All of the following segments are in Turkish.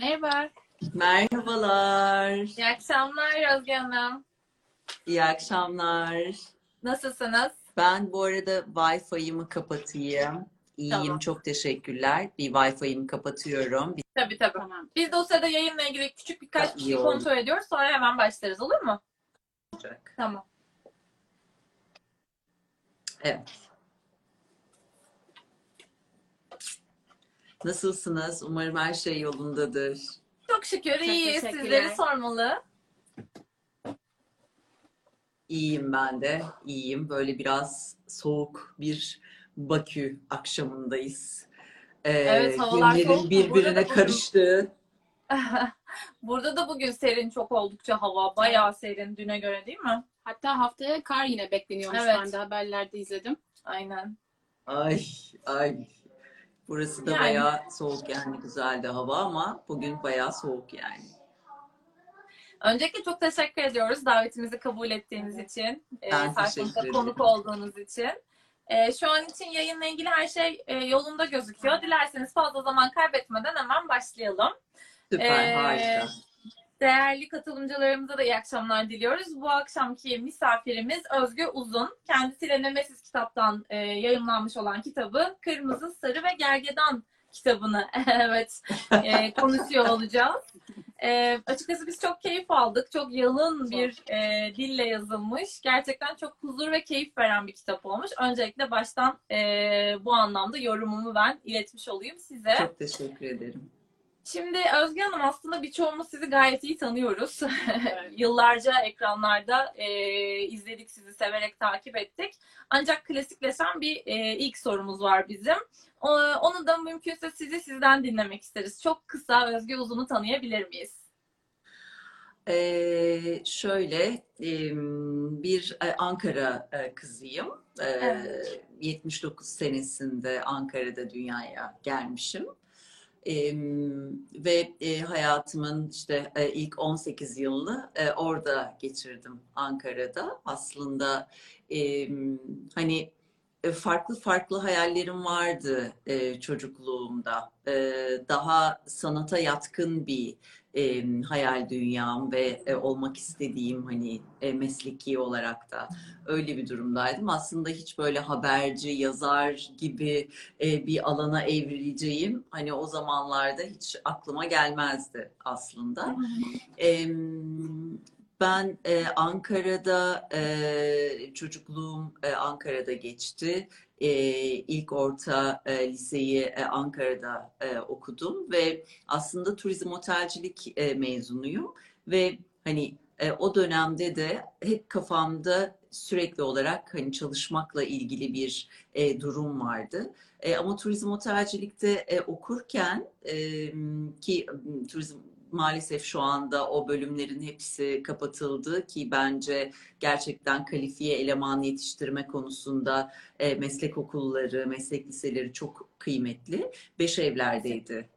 Merhaba. Merhabalar. İyi akşamlar Özge Hanım. İyi akşamlar. Nasılsınız? Ben bu arada Wi-Fi'mi kapatayım. İyiyim, tamam. Çok teşekkürler. Bir Wi-Fi'mi kapatıyorum. Tabii. Tamam. Biz dosyada yayınla ilgili küçük birkaç bir şey kontrol ediyoruz. Sonra hemen başlarız, olur mu? Olacak. Tamam. Evet. Nasılsınız? Umarım her şey yolundadır. Çok şükür iyiyiz. Sizleri sormalı. İyiyim ben de. İyiyim. Böyle biraz soğuk bir Bakü akşamındayız. Evet, havalar soğuk. Birbirine karıştı. Burada da bugün serin, çok oldukça hava. Bayağı serin düne göre, değil mi? Hatta haftaya kar yine bekleniyormuş. Evet. Ben de haberlerde izledim. Aynen. Ay. Burası da yani bayağı soğuk yani. Güzeldi hava ama bugün bayağı soğuk yani. Öncelikle çok teşekkür ediyoruz davetimizi kabul ettiğiniz için. Sayfamızda konuk olduğunuz için. Şu an için yayınla ilgili her şey yolunda gözüküyor. Dilerseniz fazla zaman kaybetmeden hemen başlayalım. Süper, harika. Değerli katılımcılarımıza da iyi akşamlar diliyoruz. Bu akşamki misafirimiz Özge Uzun. Kendisiyle Nemesis kitaptan yayımlanmış olan kitabı Kırmızı, Sarı ve Gergedan kitabını evet konuşuyor olacağız. Açıkçası biz çok keyif aldık. Çok yalın bir dille yazılmış. Gerçekten çok huzur ve keyif veren bir kitap olmuş. Öncelikle baştan bu anlamda yorumumu ben iletmiş olayım size. Çok teşekkür ederim. Şimdi Özge Hanım, aslında birçoğumuz sizi gayet iyi tanıyoruz. Evet. Yıllarca ekranlarda izledik sizi, severek takip ettik. Ancak klasikleşen bir ilk sorumuz var bizim. Onu da mümkünse sizden dinlemek isteriz. Çok kısa Özge Uzun'u tanıyabilir miyiz? Bir Ankara kızıyım. Evet. 79 senesinde Ankara'da dünyaya gelmişim. Ve hayatımın işte ilk 18 yılını orada geçirdim, Ankara'da. Aslında hani farklı hayallerim vardı çocukluğumda. Daha sanata yatkın bir hayal dünyam ve olmak istediğim, hani mesleki olarak da öyle bir durumdaydım. Aslında hiç böyle haberci, yazar gibi bir alana evrileceğim, hani o zamanlarda hiç aklıma gelmezdi aslında. Ben Ankara'da, çocukluğum Ankara'da geçti. İlk orta liseyi Ankara'da okudum ve aslında turizm otelcilik mezunuyum. Ve hani o dönemde de hep kafamda sürekli olarak hani çalışmakla ilgili bir durum vardı. Ama turizm otelcilikte okurken ki turizm maalesef şu anda o bölümlerin hepsi kapatıldı ki bence gerçekten kalifiye eleman yetiştirme konusunda meslek okulları, meslek liseleri çok kıymetli. Beşevler'deydi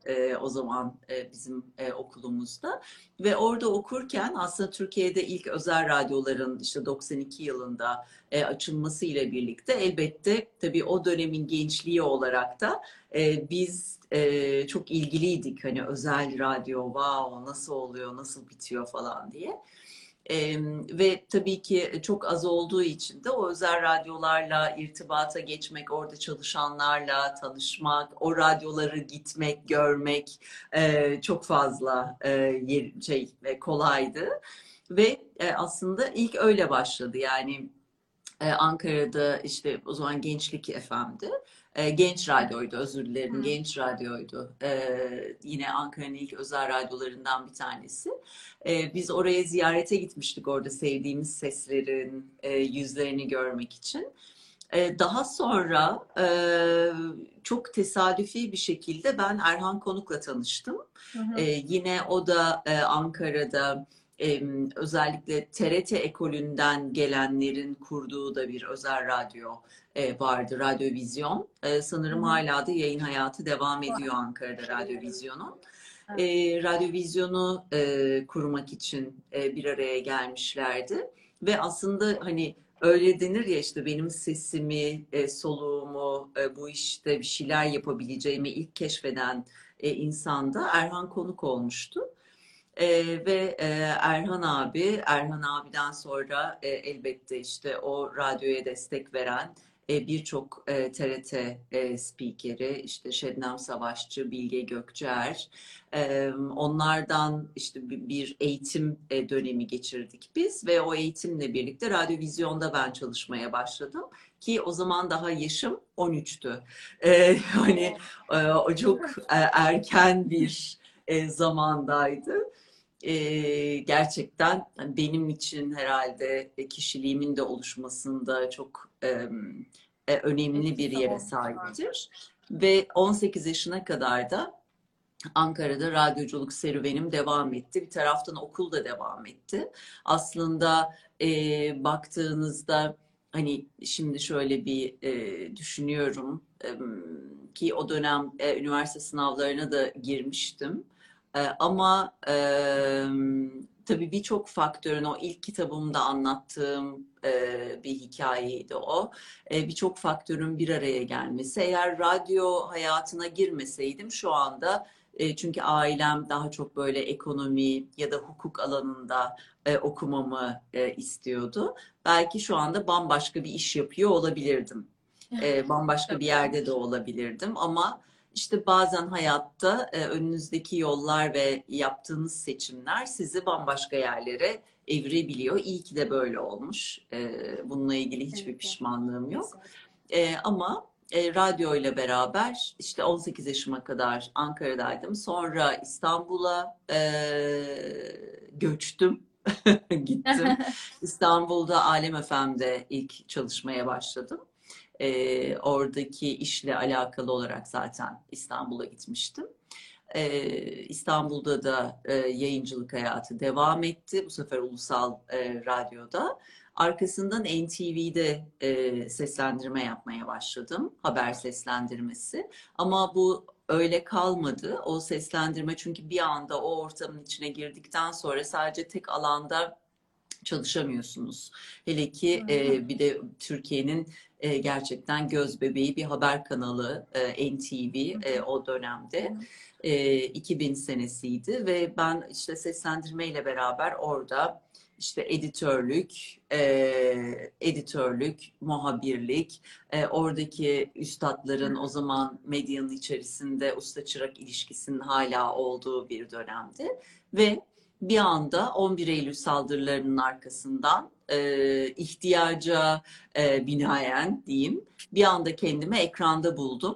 o zaman bizim okulumuzda. Ve orada okurken aslında Türkiye'de ilk özel radyoların işte 92 yılında açılmasıyla birlikte elbette tabii o dönemin gençliği olarak da biz çok ilgiliydik. Hani özel radyo, wow, nasıl oluyor, nasıl bitiyor falan diye. Ve tabii ki çok az olduğu için de o özel radyolarla irtibata geçmek, orada çalışanlarla tanışmak, o radyoları gitmek, görmek çok fazla kolaydı. Ve aslında ilk öyle başladı. Yani Ankara'da işte o zaman Gençlik FM'di. Genç Radyo'ydu, özür dilerim. Genç Radyo'ydu. Yine Ankara'nın ilk özel radyolarından bir tanesi. Biz oraya ziyarete gitmiştik, orada sevdiğimiz seslerin yüzlerini görmek için. Daha sonra çok tesadüfi bir şekilde ben Erhan Konuk'la tanıştım. Yine o da Ankara'da, özellikle TRT ekolünden gelenlerin kurduğu da bir özel radyo vardı, RadyoVizyon. Sanırım hala da yayın hayatı devam ediyor Ankara'da RadyoVizyon'un. RadyoVizyon'u kurmak için bir araya gelmişlerdi ve aslında hani öyle denir ya, işte benim sesimi, soluğumu, bu işte bir şeyler yapabileceğimi ilk keşfeden insanda Erhan Konuk olmuştu. Ve Erhan abi, Erhan abiden sonra elbette işte o radyoya destek veren birçok TRT spikeri, işte Şenam Savaşçı, Bilge Gökçer, onlardan işte bir eğitim dönemi geçirdik biz ve o eğitimle birlikte RadyoVizyon'da ben çalışmaya başladım ki o zaman daha yaşım 13'tü. Hani o çok erken bir zamandaydı. Gerçekten benim için herhalde kişiliğimin de oluşmasında çok önemli bir yere sahiptir. Ve 18 yaşına kadar da Ankara'da radyoculuk serüvenim devam etti. Bir taraftan okul da devam etti. Aslında baktığınızda hani şimdi şöyle bir düşünüyorum ki o dönem üniversite sınavlarına da girmiştim. Ama tabii birçok faktörün, o ilk kitabımda anlattığım bir hikayeydi o. Birçok faktörün bir araya gelmesi. Eğer radyo hayatına girmeseydim şu anda, çünkü ailem daha çok böyle ekonomi ya da hukuk alanında okumamı istiyordu. Belki şu anda bambaşka bir iş yapıyor olabilirdim. Bambaşka bir yerde de olabilirdim ama... İşte bazen hayatta önünüzdeki yollar ve yaptığınız seçimler sizi bambaşka yerlere evirebiliyor. İyi ki de böyle olmuş. Bununla ilgili hiçbir pişmanlığım yok. Ama radyoyla beraber işte 18 yaşıma kadar Ankara'daydım. Sonra İstanbul'a göçtüm. Gittim. İstanbul'da Alem FM'de ilk çalışmaya başladım. Oradaki işle alakalı olarak zaten İstanbul'a gitmiştim. İstanbul'da da yayıncılık hayatı devam etti. Bu sefer Ulusal Radyo'da. Arkasından NTV'de seslendirme yapmaya başladım. Haber seslendirmesi. Ama bu öyle kalmadı. O seslendirme, çünkü bir anda o ortamın içine girdikten sonra sadece tek alanda çalışamıyorsunuz. Hele ki bir de Türkiye'nin gerçekten göz bebeği bir haber kanalı NTV o dönemde. 2000 senesiydi ve ben işte seslendirmeyle beraber orada işte editörlük, muhabirlik, oradaki üstadların, o zaman medyanın içerisinde usta çırak ilişkisinin hala olduğu bir dönemdi ve bir anda 11 Eylül saldırılarının arkasından ihtiyaca binaen diyeyim, bir anda kendimi ekranda buldum.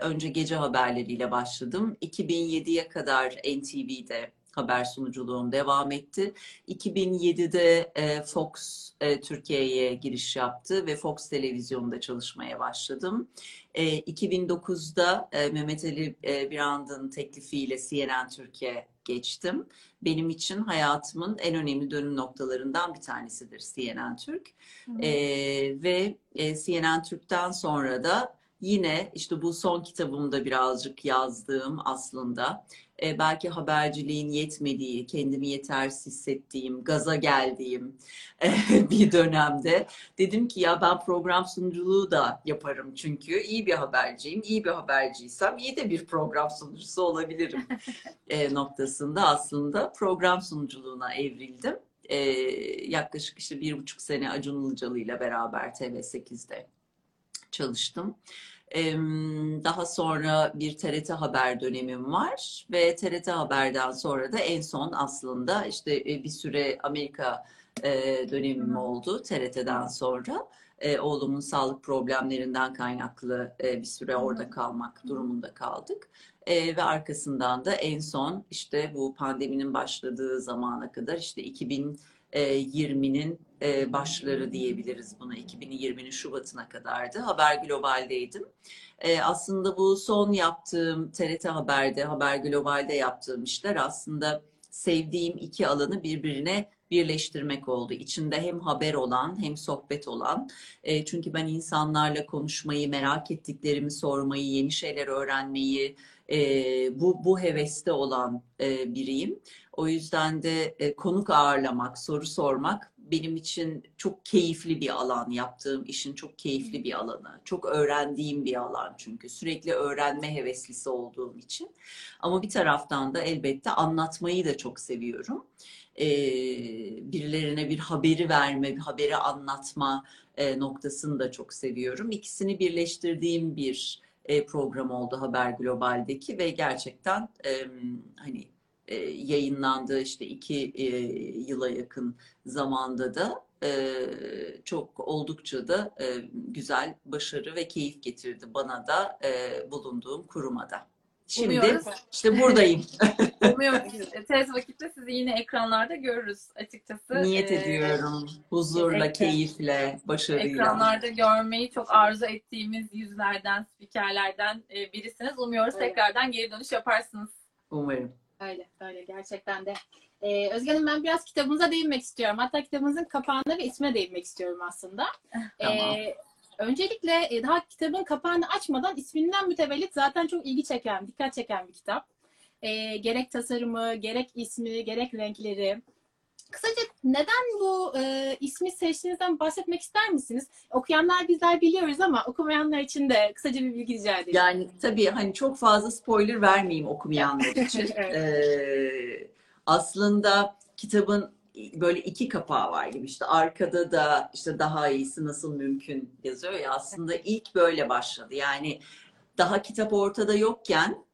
Önce gece haberleriyle başladım. 2007'ye kadar NTV'de haber sunuculuğum devam etti. 2007'de Fox Türkiye'ye giriş yaptı ve Fox televizyonda çalışmaya başladım. 2009'da Mehmet Ali Birand'ın teklifiyle CNN Türkiye geçtim. Benim için hayatımın en önemli dönüm noktalarından bir tanesidir CNN Türk. Ve CNN Türk'ten sonra da yine işte bu son kitabımda birazcık yazdığım aslında belki haberciliğin yetmediği, kendimi yetersiz hissettiğim, gaza geldiğim bir dönemde dedim ki ya ben program sunuculuğu da yaparım, çünkü iyi bir haberciyim, iyi bir haberciysem iyi de bir program sunucusu olabilirim noktasında aslında program sunuculuğuna evrildim. Yaklaşık işte 1,5 sene Acun Ilıcalı ile beraber TV8'de çalıştım. Daha sonra bir TRT Haber dönemim var ve TRT Haber'den sonra da en son aslında işte bir süre Amerika dönemim oldu TRT'den sonra. Oğlumun sağlık problemlerinden kaynaklı bir süre orada kalmak durumunda kaldık. Ve arkasından da en son işte bu pandeminin başladığı zamana kadar işte 2020'nin başları diyebiliriz buna. 2020'nin Şubat'ına kadardı. Haber Global'deydim. Aslında bu son yaptığım TRT Haber'de, Haber Global'de yaptığım işler aslında sevdiğim iki alanı birbirine birleştirmek oldu. İçinde hem haber olan hem sohbet olan. Çünkü ben insanlarla konuşmayı, merak ettiklerimi sormayı, yeni şeyler öğrenmeyi, bu heveste olan biriyim. O yüzden de konuk ağırlamak, soru sormak benim için çok keyifli bir alan. Yaptığım işin çok keyifli bir alanı. Çok öğrendiğim bir alan çünkü. Sürekli öğrenme heveslisi olduğum için. Ama bir taraftan da elbette anlatmayı da çok seviyorum. Birilerine bir haberi verme, bir haberi anlatma noktasını da çok seviyorum. İkisini birleştirdiğim bir program oldu Haber Global'deki ve gerçekten hani yayınlandı işte 2 yıla yakın zamanda da çok oldukça da güzel başarı ve keyif getirdi bana da bulunduğum kuruma da. Şimdi umuyoruz. İşte buradayım. Umuyoruz. Tez vakitte sizi yine ekranlarda görürüz açıkçası. Niyet ediyorum. Huzurla, keyifle, başarıyla. Ekranlarda görmeyi çok arzu ettiğimiz yüzlerden, spikerlerden birisiniz. Umuyoruz tekrardan geri dönüş yaparsınız. Umarım. Öyle, öyle. Gerçekten de. Özge Hanım, ben biraz kitabınıza değinmek istiyorum. Hatta kitabınızın kapağına ve ismine değinmek istiyorum aslında. Tamam. Öncelikle daha kitabın kapağını açmadan isminden mütevellit zaten çok ilgi çeken, dikkat çeken bir kitap. Gerek tasarımı, gerek ismi, gerek renkleri. Kısaca neden bu ismi seçtiğinizden bahsetmek ister misiniz? Okuyanlar bizler biliyoruz ama okumayanlar için de kısaca bir bilgi rica edeyim. Yani tabii hani çok fazla spoiler vermeyeyim okumayanlar için. Evet. Aslında kitabın böyle 2 kapağı var gibi, işte arkada da işte daha iyisi nasıl mümkün yazıyor ya, aslında ilk böyle başladı. Yani daha kitap ortada yokken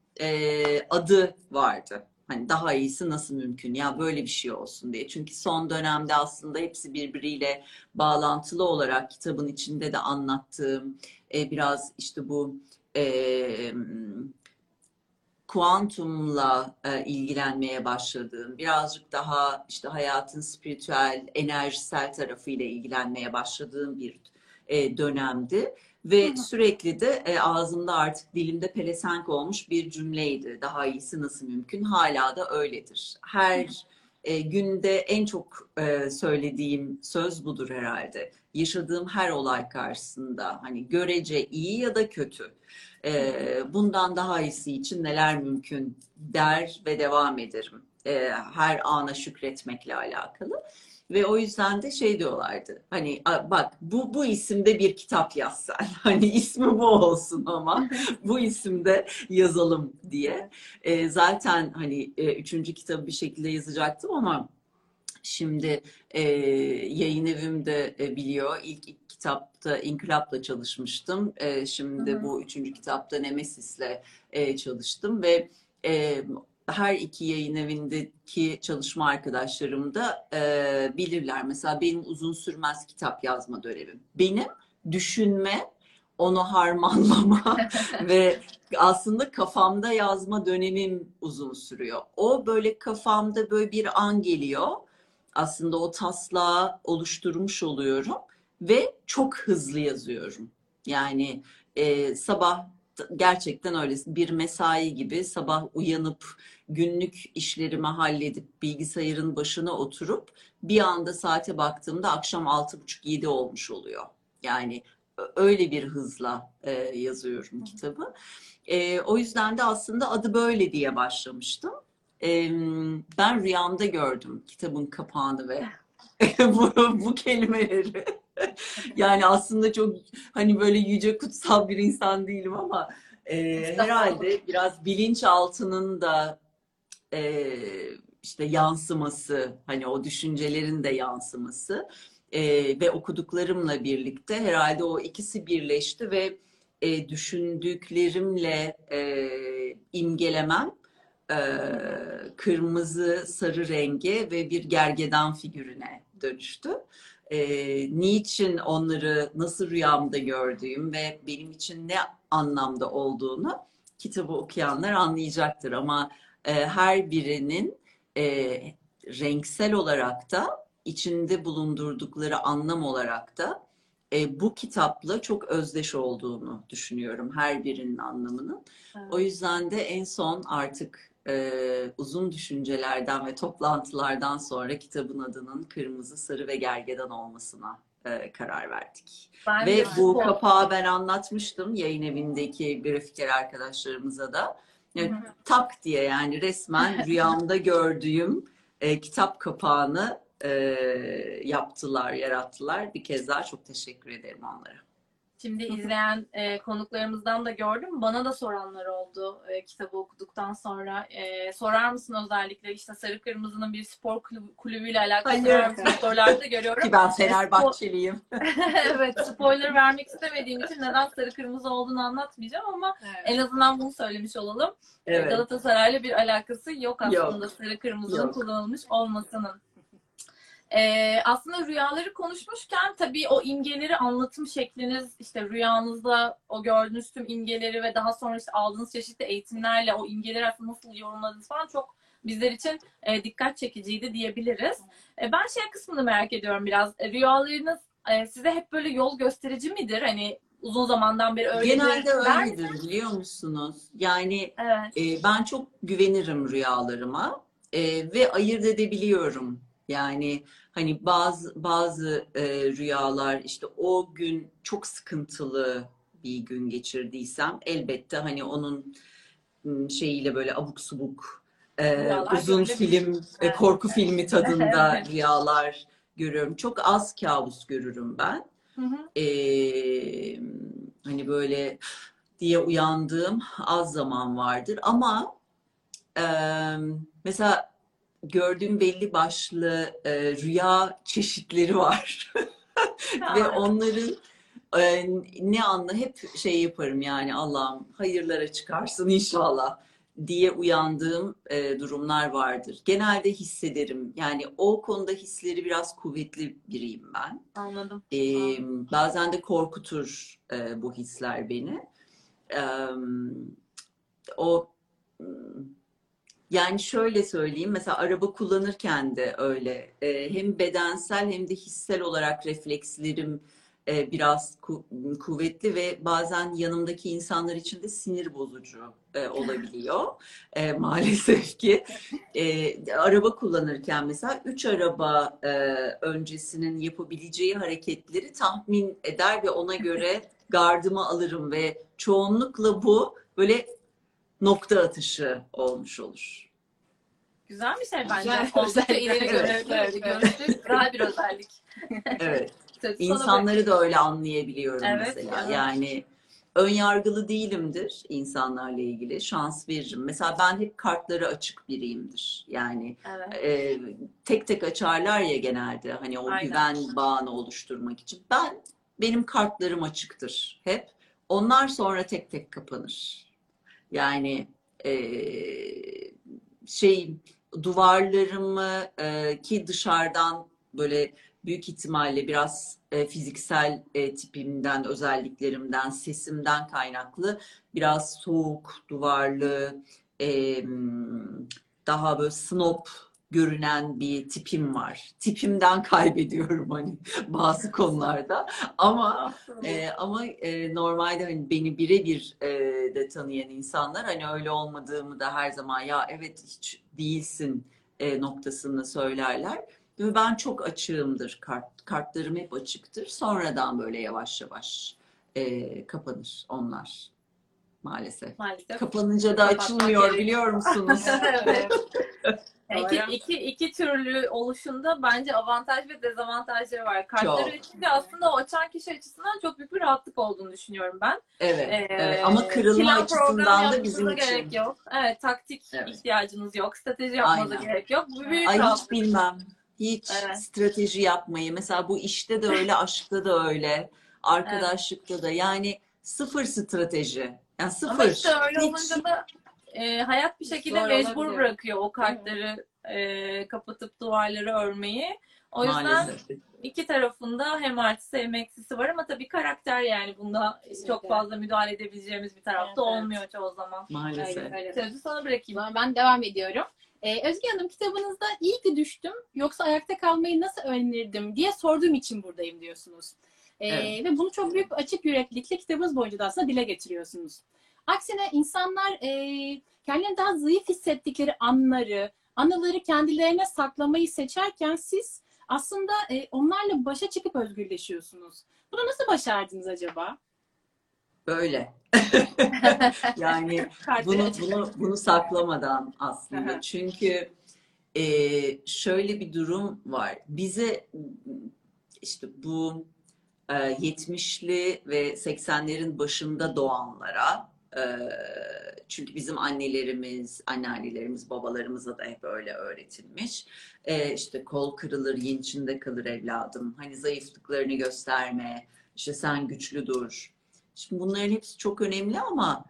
adı vardı. Hani daha iyisi nasıl mümkün ya, böyle bir şey olsun diye. Çünkü son dönemde aslında hepsi birbiriyle bağlantılı olarak kitabın içinde de anlattığım biraz işte bu kuantumla ilgilenmeye başladığım, birazcık daha işte hayatın spiritüel, enerjisel tarafıyla ilgilenmeye başladığım bir dönemdi. Ve sürekli de ağzımda, artık dilimde pelesenk olmuş bir cümleydi. Daha iyisi nasıl mümkün? Hala da öyledir. Her günde en çok söylediğim söz budur herhalde. Yaşadığım her olay karşısında hani görece iyi ya da kötü. Bundan daha iyisi için neler mümkün der ve devam ederim. Her ana şükretmekle alakalı. Ve o yüzden de şey diyorlardı. Hani bak bu isimde bir kitap yazsan. Hani ismi bu olsun ama bu isimde yazalım diye. Zaten hani 3. kitabı bir şekilde yazacaktım ama şimdi yayın evimde biliyor. İlk kitapta İnkılap'la çalışmıştım. Şimdi bu 3. kitapta Nemesis'le çalıştım ve her 2 yayın evindeki çalışma arkadaşlarım da bilirler. Mesela benim uzun sürmez kitap yazma dönemim. Benim düşünme, onu harmanlama ve aslında kafamda yazma dönemim uzun sürüyor. O böyle kafamda böyle bir an geliyor. Aslında o taslağı oluşturmuş oluyorum ve çok hızlı yazıyorum. Yani sabah gerçekten öyle bir mesai gibi sabah uyanıp günlük işlerimi halledip bilgisayarın başına oturup bir anda saate baktığımda akşam 6.30-7 olmuş oluyor. Yani öyle bir hızla yazıyorum kitabı. O yüzden de aslında adı böyle diye başlamıştım. Ben rüyamda gördüm kitabın kapağını ve bu kelimeleri. Yani aslında çok hani böyle yüce kutsal bir insan değilim ama herhalde biraz bilinçaltının da işte yansıması, hani o düşüncelerin de yansıması ve okuduklarımla birlikte herhalde o ikisi birleşti ve düşündüklerimle imgelemem kırmızı, sarı rengi ve bir gergedan figürüne dönüştü. Niçin onları, nasıl rüyamda gördüğüm ve benim için ne anlamda olduğunu kitabı okuyanlar anlayacaktır. Ama her birinin renksel olarak da, içinde bulundurdukları anlam olarak da bu kitapla çok özdeş olduğunu düşünüyorum, her birinin anlamının. Evet. O yüzden de en son artık uzun düşüncelerden ve toplantılardan sonra kitabın adının Kırmızı, Sarı ve Gergedan olmasına karar verdik. Ben ve bu kapağı ben anlatmıştım yayın evindeki grafiker arkadaşlarımıza da. Yani, tak diye, yani resmen rüyamda gördüğüm kitap kapağını yaptılar, yarattılar. Bir kez daha çok teşekkür ederim onlara. Şimdi izleyen konuklarımızdan da gördüm. Bana da soranlar oldu kitabı okuduktan sonra. Sorar mısın özellikle işte Sarı Kırmızı'nın bir spor kulübüyle alakalı sorular da görüyorum. Ki ben Fenerbahçeliyim. Evet, spoiler vermek istemediğim için neden Sarı Kırmızı olduğunu anlatmayacağım ama evet, en azından bunu söylemiş olalım. Evet. Galatasaray'la bir alakası yok aslında, yok. Sarı Kırmızı'nın yok kullanılmış olmasının. Aslında rüyaları konuşmuşken tabii o imgeleri anlatım şekliniz, işte rüyanızda o gördüğünüz tüm imgeleri ve daha sonra işte aldığınız çeşitli eğitimlerle o imgeleri aslında nasıl yorumladınız falan çok bizler için dikkat çekiciydi diyebiliriz. Ben şey kısmını merak ediyorum biraz. Rüyalarınız size hep böyle yol gösterici midir? Hani uzun zamandan beri öyle. Genelde öyledir, biliyor musunuz? Yani evet, ben çok güvenirim rüyalarıma ve ayırt edebiliyorum. Yani hani bazı rüyalar, işte o gün çok sıkıntılı bir gün geçirdiysem elbette hani onun şeyiyle böyle abuk subuk uzun film, korku filmi tadında evet, rüyalar görüyorum. Çok az kabus görürüm ben. Hı hı. Hani böyle diye uyandığım az zaman vardır ama mesela gördüğüm belli başlı rüya çeşitleri var. Ve onların ne anla hep şey yaparım yani, Allah'ım hayırlara çıkarsın inşallah diye uyandığım durumlar vardır. Genelde hissederim. Yani o konuda hisleri biraz kuvvetli biriyim ben. Anladım. Bazen de korkutur bu hisler beni. Yani şöyle söyleyeyim, mesela araba kullanırken de öyle. Hem bedensel hem de hissel olarak reflekslerim biraz kuvvetli ve bazen yanımdaki insanlar için de sinir bozucu olabiliyor. Maalesef ki. Araba kullanırken mesela 3 araba öncesinin yapabileceği hareketleri tahmin eder ve ona göre gardımı alırım ve çoğunlukla bu böyle nokta atışı olmuş olur. Güzel bir şey bence. Güzel. İleri görüştük. Güzel bir özellik. Evet. İnsanları da öyle anlayabiliyorum evet, mesela. Evet. Yani önyargılı değilimdir insanlarla ilgili. Şans veririm. Mesela ben hep kartları açık biriyimdir. Yani evet, tek tek açarlar ya genelde. Hani o aynen, güven bağını oluşturmak için. Benim kartlarım açıktır hep. Onlar sonra tek tek kapanır. Yani duvarlarımı ki dışarıdan böyle büyük ihtimalle biraz fiziksel tipimden, özelliklerimden, sesimden kaynaklı biraz soğuk, duvarlı, daha böyle snob görünen bir tipim var. Tipimden kaybediyorum hani bazı konularda ama normalde hani beni birebir de tanıyan insanlar hani öyle olmadığımı da her zaman ya evet hiç değilsin noktasını söylerler. Ve ben çok açığımdır. Kartlarım hep açıktır. Sonradan böyle yavaş yavaş kapanır onlar. Maalesef. Maalesef. Kapanınca da açılmıyor, biliyor musunuz? Evet. İki türlü oluşunda bence avantaj ve dezavantajları var. Kartları açınca aslında o açan kişi açısından çok büyük bir rahatlık olduğunu düşünüyorum ben. Evet. Ama kırılma açısından da bizim için gerek yok. Evet, taktik evet, ihtiyacınız yok. Strateji yapmanıza gerek yok. Bu büyük rahatlık. Hiç bilmem. Hiç evet, strateji yapmayı. Mesela bu işte de öyle, aşkta da öyle, arkadaşlıkta evet, da yani sıfır strateji. Yani sıfır. Ama işte öyle olunca da hayat bir şekilde zor mecbur olabilir, bırakıyor o kartları kapatıp duvarları örmeyi. O yüzden maalesef, iki tarafında hem artısı hem eksisi var ama tabii karakter yani bunda evet, çok fazla müdahale edebileceğimiz bir tarafta evet, olmuyor çoğu zaman. Maalesef. Öyle. Sözü sana bırakayım. Ben devam ediyorum. Özge Hanım, kitabınızda iyi ki düştüm yoksa ayakta kalmayı nasıl öğrenirdim diye sorduğum için buradayım diyorsunuz. Evet. Ve bunu çok büyük açık yüreklilikle kitabınız boyunca da aslında dile getiriyorsunuz. Aksine insanlar kendilerini daha zayıf hissettikleri anıları kendilerine saklamayı seçerken siz aslında onlarla başa çıkıp özgürleşiyorsunuz. Bunu nasıl başardınız acaba? Böyle. Yani bunu saklamadan aslında. Çünkü şöyle bir durum var. Bize işte bu 70'li ve 80'lerin başında doğanlara, çünkü bizim annelerimiz, anneannelerimiz, babalarımıza da hep öyle öğretilmiş. İşte kol kırılır, yin içinde kalır evladım. Hani zayıflıklarını gösterme, işte sen güçlü dur. Şimdi bunların hepsi çok önemli ama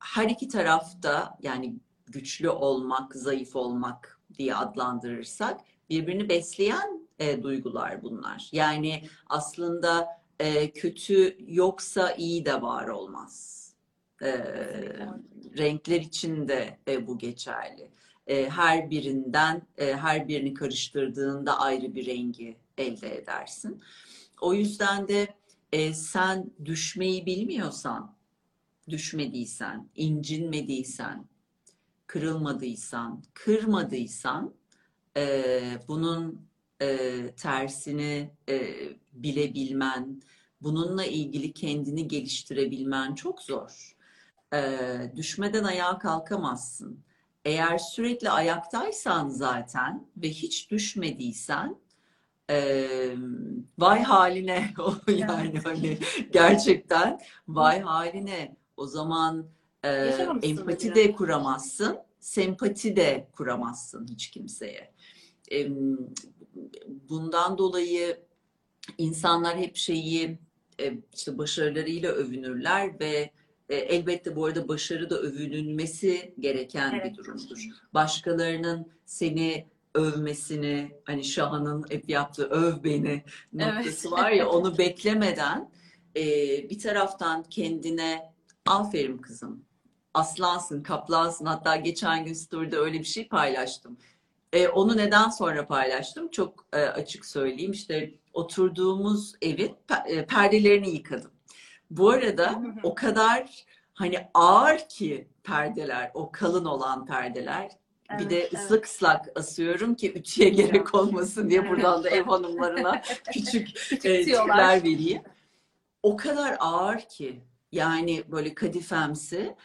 her iki tarafta, yani güçlü olmak, zayıf olmak diye adlandırırsak, birbirini besleyen duygular bunlar. Yani aslında kötü yoksa iyi de var olmaz. Renkler için de bu geçerli. Her birinden, her birini karıştırdığında ayrı bir rengi elde edersin. O yüzden de sen düşmeyi bilmiyorsan, düşmediysen, incinmediysen, kırılmadıysan, kırmadıysan, bunun tersini bilebilmen, bununla ilgili kendini geliştirebilmen çok zor. Düşmeden ayağa kalkamazsın. Eğer sürekli ayaktaysan zaten ve hiç düşmediysen, vay haline yani hani gerçekten vay haline. O zaman empati de kuramazsın, sempati de kuramazsın hiç kimseye. Bundan dolayı insanlar hep şeyi, işte başarılarıyla övünürler ve elbette bu arada başarı da övünülmesi gereken bir durumdur. Başkalarının seni övmesini, hani Şahan'ın hep yaptığı "öv beni" noktası var ya, onu beklemeden bir taraftan kendine "aferin kızım, aslansın, kaplansın", hatta geçen gün story'de öyle bir şey paylaştım. Onu neden sonra paylaştım? Çok açık söyleyeyim. İşte oturduğumuz evin perdelerini yıkadım. Bu arada o kadar hani ağır ki perdeler, o kalın olan perdeler. Evet, bir de ıslak ıslak asıyorum ki ütüye gerek olmasın diye buradan da ev hanımlarına küçük tüyolar vereyim. O kadar ağır ki, yani böyle kadifemsi.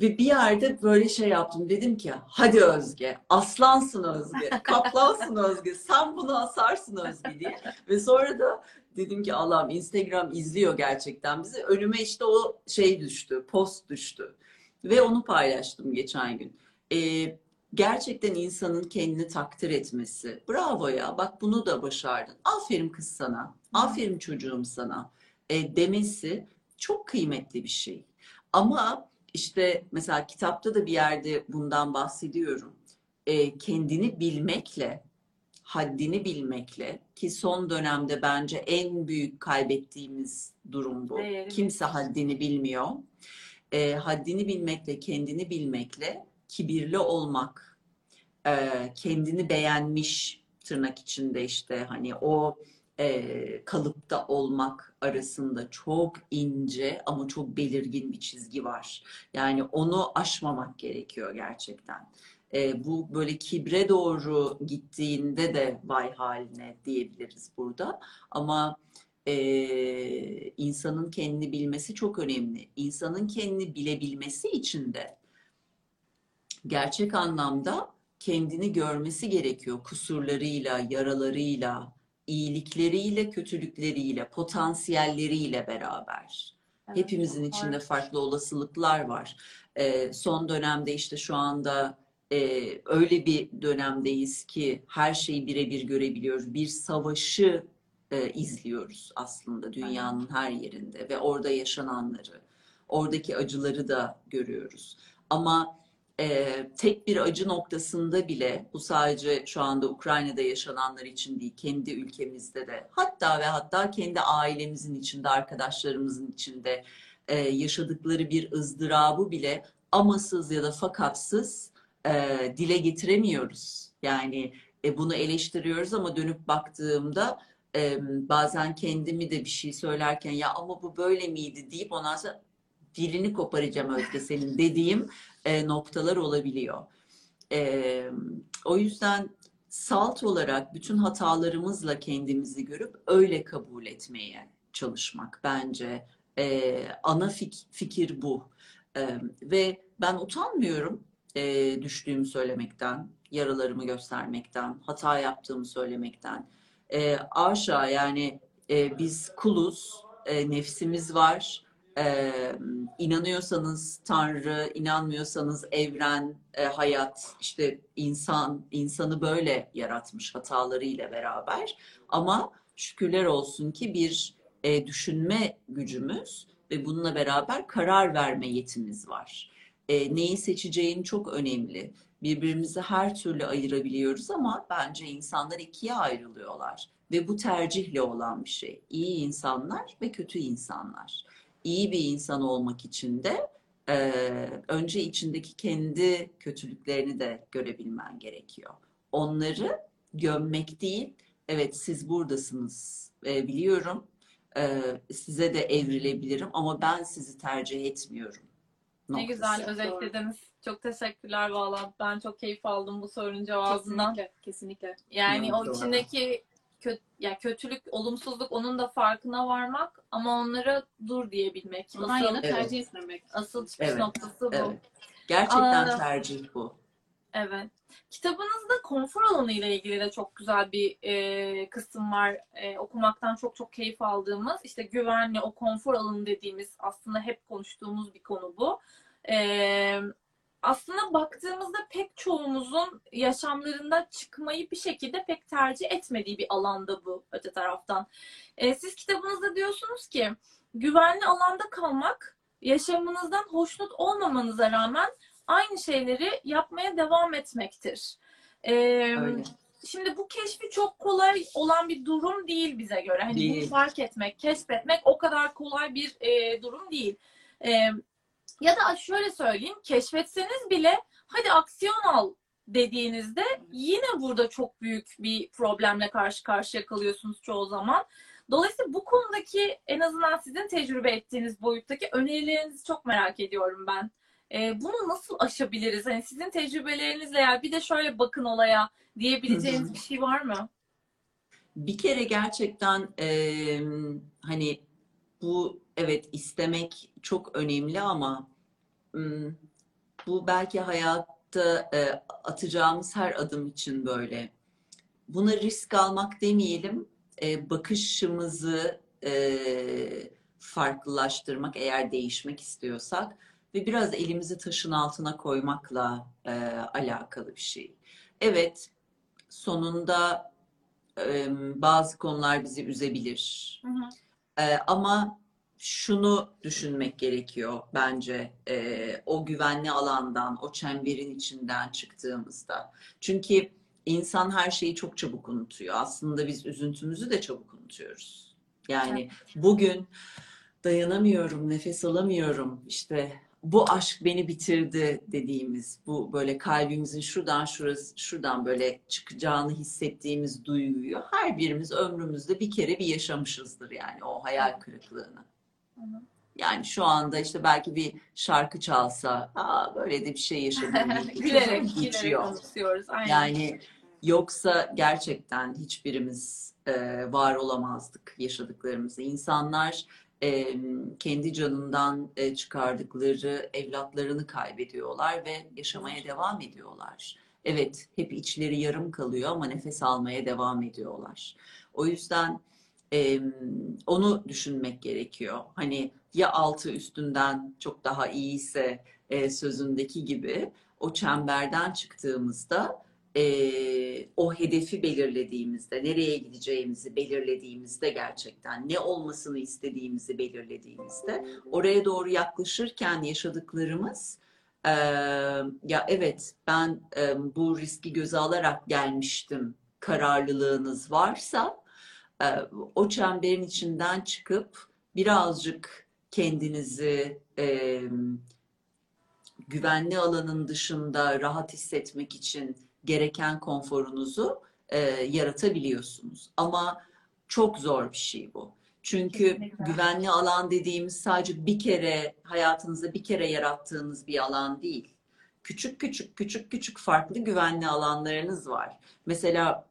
Ve bir yerde böyle şey yaptım, dedim ki hadi Özge, aslansın Özge, kaplansın Özge, sen bunu asarsın Özge diye. Ve sonra da dedim ki Allah'ım, Instagram izliyor gerçekten bizi. Önüme işte o şey düştü, post düştü ve onu paylaştım geçen gün. Gerçekten insanın kendini takdir etmesi, bravo ya, bak bunu da başardın, aferin kız sana, aferin çocuğum sana demesi çok kıymetli bir şey. Ama İşte mesela kitapta da bir yerde bundan bahsediyorum. Kendini bilmekle, haddini bilmekle, ki son dönemde bence en büyük kaybettiğimiz durum bu. Kimse haddini bilmiyor. Haddini bilmekle, kendini bilmekle kibirli olmak, kendini beğenmiş, tırnak içinde işte hani o kalıpta olmak arasında çok ince ama çok belirgin bir çizgi var. Yani onu aşmamak gerekiyor gerçekten. Bu böyle kibre doğru gittiğinde de vay haline diyebiliriz burada. Ama insanın kendini bilmesi çok önemli. İnsanın kendini bilebilmesi için de gerçek anlamda kendini görmesi gerekiyor. Kusurlarıyla, yaralarıyla, iyilikleriyle, kötülükleriyle, potansiyelleriyle beraber. Evet, hepimizin içinde farklı olasılıklar var. Son dönemde işte şu anda öyle bir dönemdeyiz ki her şeyi birebir görebiliyoruz. Bir savaşı izliyoruz aslında dünyanın her yerinde ve orada yaşananları, oradaki acıları da görüyoruz. Ama tek bir acı noktasında bile, bu sadece şu anda Ukrayna'da yaşananlar için değil, kendi ülkemizde de, hatta ve hatta kendi ailemizin içinde, arkadaşlarımızın içinde yaşadıkları bir ızdırabı bile amasız ya da fakatsız dile getiremiyoruz. Yani bunu eleştiriyoruz ama dönüp baktığımda bazen kendimi de bir şey söylerken "ya ama bu böyle miydi" deyip ondan sonra "dilini koparacağım Özge senin" dediğim noktalar olabiliyor. O yüzden salt olarak bütün hatalarımızla kendimizi görüp öyle kabul etmeye çalışmak bence ana fikir bu. Ve ben utanmıyorum. düştüğümü söylemekten, yaralarımı göstermekten, hata yaptığımı söylemekten. Aşağı yani biz kuluz, nefsimiz var. İnanıyorsanız Tanrı, inanmıyorsanız evren, hayat, işte insan, insanı böyle yaratmış hatalarıyla beraber. Ama şükürler olsun ki bir düşünme gücümüz ve bununla beraber karar verme yetimiz var. Neyi seçeceğin çok önemli. Birbirimizi her türlü ayırabiliyoruz ama bence insanlar ikiye ayrılıyorlar. Ve bu tercihle olan bir şey. İyi insanlar ve kötü insanlar. İyi bir insan olmak için de önce içindeki kendi kötülüklerini de görebilmen gerekiyor. Onları gömmek değil, evet siz buradasınız biliyorum, size de evrilebilirim ama ben sizi tercih etmiyorum. Ne güzel özetlediniz. Çok teşekkürler valla. Ben çok keyif aldım bu sorunun cevabından. Kesinlikle, kesinlikle. Yani evet, o doğru. İçindeki kötülük, olumsuzluk, onun da farkına varmak ama onlara dur diyebilmek. Ondan yana tercih etmemek. Asıl çıkış noktası bu. Evet. Gerçekten tercih bu. Evet. Kitabınızda konfor alanı ile ilgili de çok güzel bir kısım var. Okumaktan çok çok keyif aldığımız, işte güvenli, o konfor alanı dediğimiz, aslında hep konuştuğumuz bir konu bu. Aslında baktığımızda pek çoğumuzun yaşamlarında çıkmayı bir şekilde pek tercih etmediği bir alanda bu öte taraftan. Siz kitabınızda diyorsunuz ki güvenli alanda kalmak, yaşamınızdan hoşnut olmamanıza rağmen aynı şeyleri yapmaya devam etmektir. Şimdi bu keşfi çok kolay olan bir durum değil bize göre. Hani bunu fark etmek, keşfetmek o kadar kolay bir durum değil. Ya da şöyle söyleyeyim, keşfetseniz bile hadi aksiyon al dediğinizde yine burada çok büyük bir problemle karşı karşıya kalıyorsunuz çoğu zaman. Dolayısıyla bu konudaki en azından sizin tecrübe ettiğiniz boyuttaki önerilerinizi çok merak ediyorum ben. Bunu nasıl aşabiliriz? Yani sizin tecrübelerinizle ya bir de şöyle bakın olaya diyebileceğiniz bir şey var mı? Bir kere gerçekten hani bu evet istemek çok önemli ama bu belki hayatta atacağımız her adım için böyle. Buna risk almak demeyelim, bakışımızı farklılaştırmak eğer değişmek istiyorsak ve biraz elimizi taşın altına koymakla alakalı bir şey. Evet, sonunda bazı konular bizi üzebilir. Ama şunu düşünmek gerekiyor bence o güvenli alandan, o çemberin içinden çıktığımızda. Çünkü insan her şeyi çok çabuk unutuyor. Aslında biz üzüntümüzü de çabuk unutuyoruz. Yani bugün dayanamıyorum, nefes alamıyorum, işte bu aşk beni bitirdi dediğimiz, bu böyle kalbimizin şuradan şuradan böyle çıkacağını hissettiğimiz duyguyu her birimiz ömrümüzde bir kere bir yaşamışızdır yani o hayal kırıklığını. Yani şu anda işte belki bir şarkı çalsa, aa böyle de bir şey yaşadığımız gülerek konuşuyoruz. Yani yoksa gerçekten hiçbirimiz var olamazdık yaşadıklarımızı. İnsanlar kendi canından çıkardıkları evlatlarını kaybediyorlar ve yaşamaya devam ediyorlar. Evet, hep içleri yarım kalıyor ama nefes almaya devam ediyorlar. O yüzden onu düşünmek gerekiyor. Hani ya altı üstünden çok daha iyiyse sözündeki gibi o çemberden çıktığımızda o hedefi belirlediğimizde, nereye gideceğimizi belirlediğimizde gerçekten, ne olmasını istediğimizi belirlediğimizde oraya doğru yaklaşırken yaşadıklarımız ya evet ben bu riski göze alarak gelmiştim kararlılığınız varsa o çemberin içinden çıkıp birazcık kendinizi güvenli alanın dışında rahat hissetmek için gereken konforunuzu yaratabiliyorsunuz. Ama çok zor bir şey bu. Çünkü kesinlikle güvenli alan dediğimiz sadece bir kere hayatınızda bir kere yarattığınız bir alan değil. Küçük küçük farklı güvenli alanlarınız var. Mesela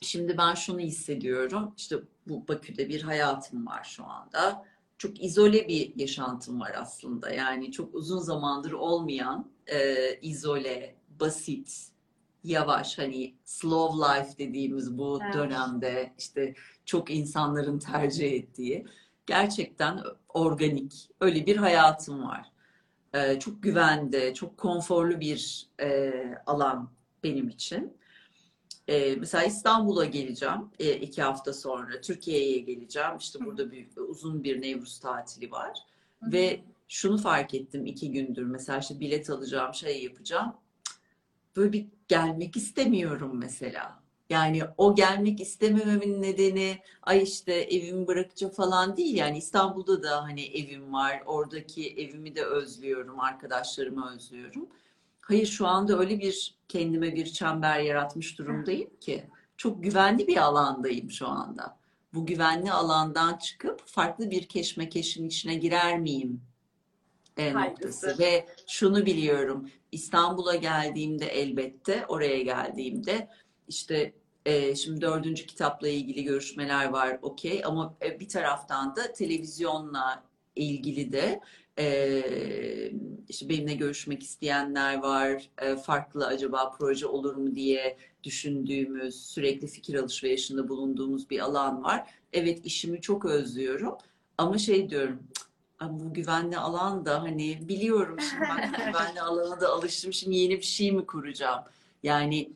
şimdi ben şunu hissediyorum. İşte bu Bakü'de bir hayatım var şu anda. çok izole bir yaşantım var aslında. Yani çok uzun zamandır olmayan izole, basit, yavaş, hani slow life dediğimiz bu dönemde işte çok insanların tercih ettiği gerçekten organik öyle bir hayatım var. Çok güvende, çok konforlu bir alan benim için. Mesela İstanbul'a geleceğim 2 hafta sonra. Türkiye'ye geleceğim. İşte burada uzun bir Nevruz tatili var. Ve şunu fark ettim 2 gündür. Mesela işte bilet alacağım, şey yapacağım. Böyle bir gelmek istemiyorum mesela. Yani o gelmek istemememin nedeni ay işte evimi bırakacağım falan değil. Yani İstanbul'da da hani evim var. Oradaki evimi de özlüyorum. Arkadaşlarımı özlüyorum. Hayır, şu anda öyle bir kendime bir çember yaratmış durumdayım ki. Çok güvenli bir alandayım şu anda. Bu güvenli alandan çıkıp farklı bir keşmekeşin içine girer miyim? Noktası. Ve şunu biliyorum. İstanbul'a geldiğimde elbette, oraya geldiğimde İşte şimdi 4. kitapla ilgili görüşmeler var, okey, ama bir taraftan da televizyonla ilgili de işte benimle görüşmek isteyenler var, farklı acaba proje olur mu diye düşündüğümüz, sürekli fikir alışverişinde bulunduğumuz bir alan var. Evet, işimi çok özlüyorum ama şey diyorum, bu güvenli alan da hani biliyorum şimdi bak güvenli alana da alıştım, şimdi yeni bir şey mi kuracağım? Yani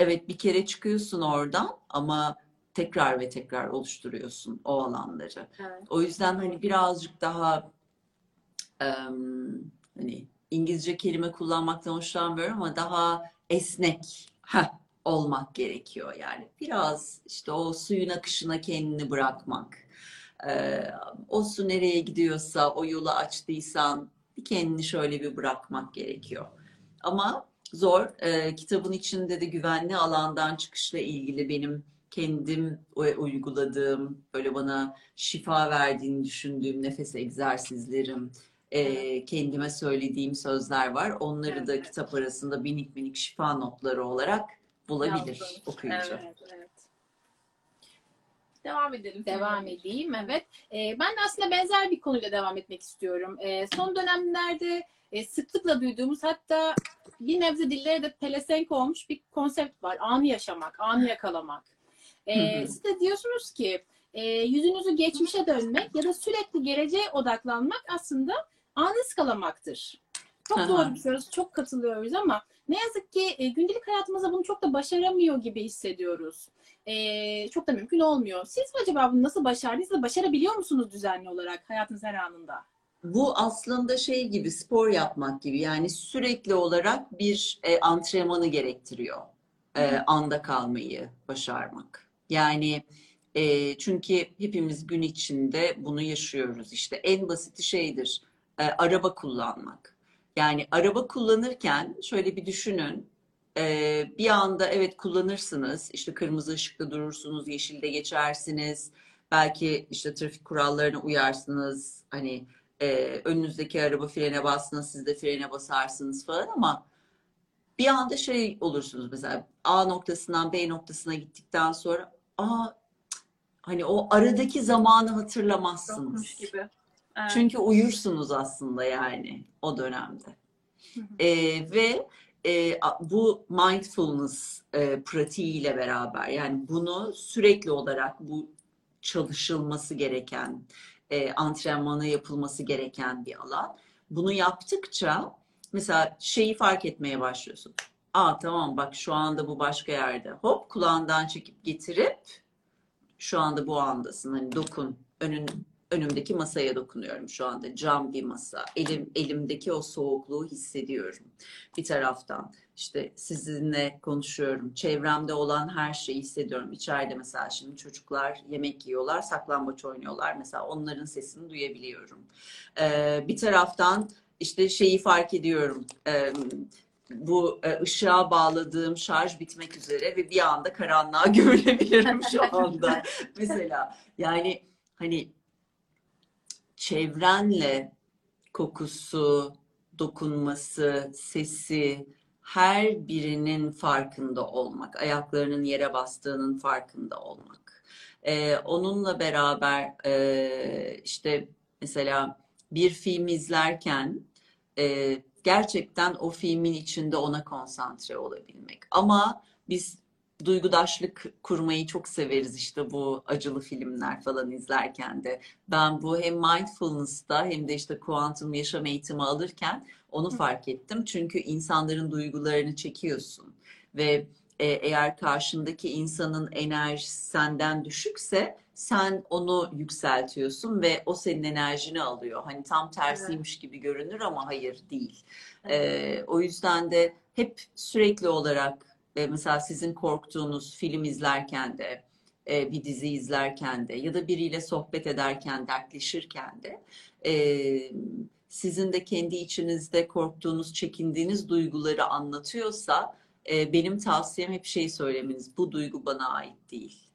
bir kere çıkıyorsun oradan ama tekrar ve tekrar oluşturuyorsun o alanları. Evet. O yüzden hani birazcık daha hani İngilizce kelime kullanmaktan hoşlanmıyorum ama daha esnek olmak gerekiyor yani. Biraz işte o suyun akışına kendini bırakmak. O su nereye gidiyorsa, o yolu açtıysan kendini şöyle bir bırakmak gerekiyor. Ama zor. Kitabın içinde de güvenli alandan çıkışla ilgili benim kendim uyguladığım, böyle bana şifa verdiğini düşündüğüm nefes egzersizlerim, kendime söylediğim sözler var. Onları da kitap arasında minik minik şifa notları olarak bulabilir okuyucu. Evet. Devam edelim. Devam edeyim, evet. Ben de aslında benzer bir konuyla devam etmek istiyorum. Son dönemlerde sıklıkla duyduğumuz, hatta bir nebze dillere de pelesenk olmuş bir konsept var. Anı yaşamak, anı yakalamak. Siz de diyorsunuz ki yüzünüzü geçmişe dönmek ya da sürekli geleceğe odaklanmak aslında anı ıskalamaktır. Çok doğru bir şey, çok katılıyoruz ama ne yazık ki gündelik hayatımızda bunu çok da başaramıyor gibi hissediyoruz. Çok da mümkün olmuyor. Siz mi acaba bunu nasıl başardınız da başarabiliyor musunuz düzenli olarak hayatınız her anında? Bu aslında şey gibi, spor yapmak gibi, yani sürekli olarak bir antrenmanı gerektiriyor. Anda kalmayı başarmak. Yani çünkü hepimiz gün içinde bunu yaşıyoruz. İşte en basiti şeydir, araba kullanmak. Yani araba kullanırken şöyle bir düşünün. Bir anda evet kullanırsınız. İşte kırmızı ışıkta durursunuz, yeşilde geçersiniz. Belki işte trafik kurallarına uyarsınız. Hani önünüzdeki araba frene bastığında siz de frene basarsınız falan, ama bir anda şey olursunuz mesela A noktasından B noktasına gittikten sonra hani o aradaki zamanı hatırlamazsınız. Gibi. Evet. Çünkü uyursunuz aslında yani o dönemde. Ve bu mindfulness pratiğiyle beraber, yani bunu sürekli olarak, bu çalışılması gereken, antrenmanı yapılması gereken bir alan. Bunu yaptıkça mesela şeyi fark etmeye başlıyorsun. Tamam bak şu anda bu başka yerde. Hop, kulağından çekip getirip şu anda bu andasın. Hani dokun. Önümdeki masaya dokunuyorum şu anda. Cam bir masa. Elimdeki o soğukluğu hissediyorum. Bir taraftan işte sizinle konuşuyorum. Çevremde olan her şeyi hissediyorum. İçeride mesela şimdi çocuklar yemek yiyorlar, saklambaç oynuyorlar. Mesela onların sesini duyabiliyorum. Bir taraftan İşte şeyi fark ediyorum, bu ışığa bağladığım şarj bitmek üzere ve bir anda karanlığa gömülebilirim şu anda. Mesela yani hani çevrenle kokusu, dokunması, sesi, her birinin farkında olmak, ayaklarının yere bastığının farkında olmak. Onunla beraber işte mesela bir film izlerken gerçekten o filmin içinde ona konsantre olabilmek. Ama biz duygudaşlık kurmayı çok severiz işte bu acılı filmler falan izlerken de. Ben bu hem mindfulness'ta hem de işte kuantum yaşam eğitimi alırken onu fark ettim. Çünkü insanların duygularını çekiyorsun ve eğer karşındaki insanın enerjisi senden düşükse sen onu yükseltiyorsun ve o senin enerjini alıyor. Hani tam tersiymiş evet. gibi görünür ama hayır değil. Evet. O yüzden de hep sürekli olarak mesela sizin korktuğunuz film izlerken de, bir dizi izlerken de ya da biriyle sohbet ederken, dertleşirken de sizin de kendi içinizde korktuğunuz, çekindiğiniz duyguları anlatıyorsa benim tavsiyem hep şey söylemeniz, bu duygu bana ait değil.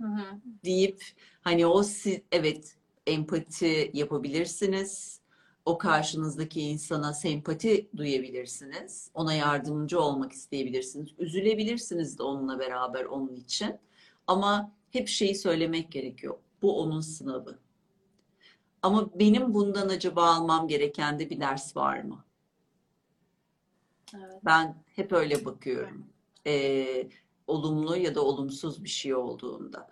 Hı-hı. Deyip hani o siz, evet empati yapabilirsiniz. O karşınızdaki insana sempati duyabilirsiniz. Ona yardımcı olmak isteyebilirsiniz. Üzülebilirsiniz de onunla beraber onun için. Ama hep şeyi söylemek gerekiyor. Bu onun sınavı. Ama benim bundan acaba almam gereken de bir ders var mı? Evet. Ben hep öyle bakıyorum. Olumlu ya da olumsuz bir şey olduğunda.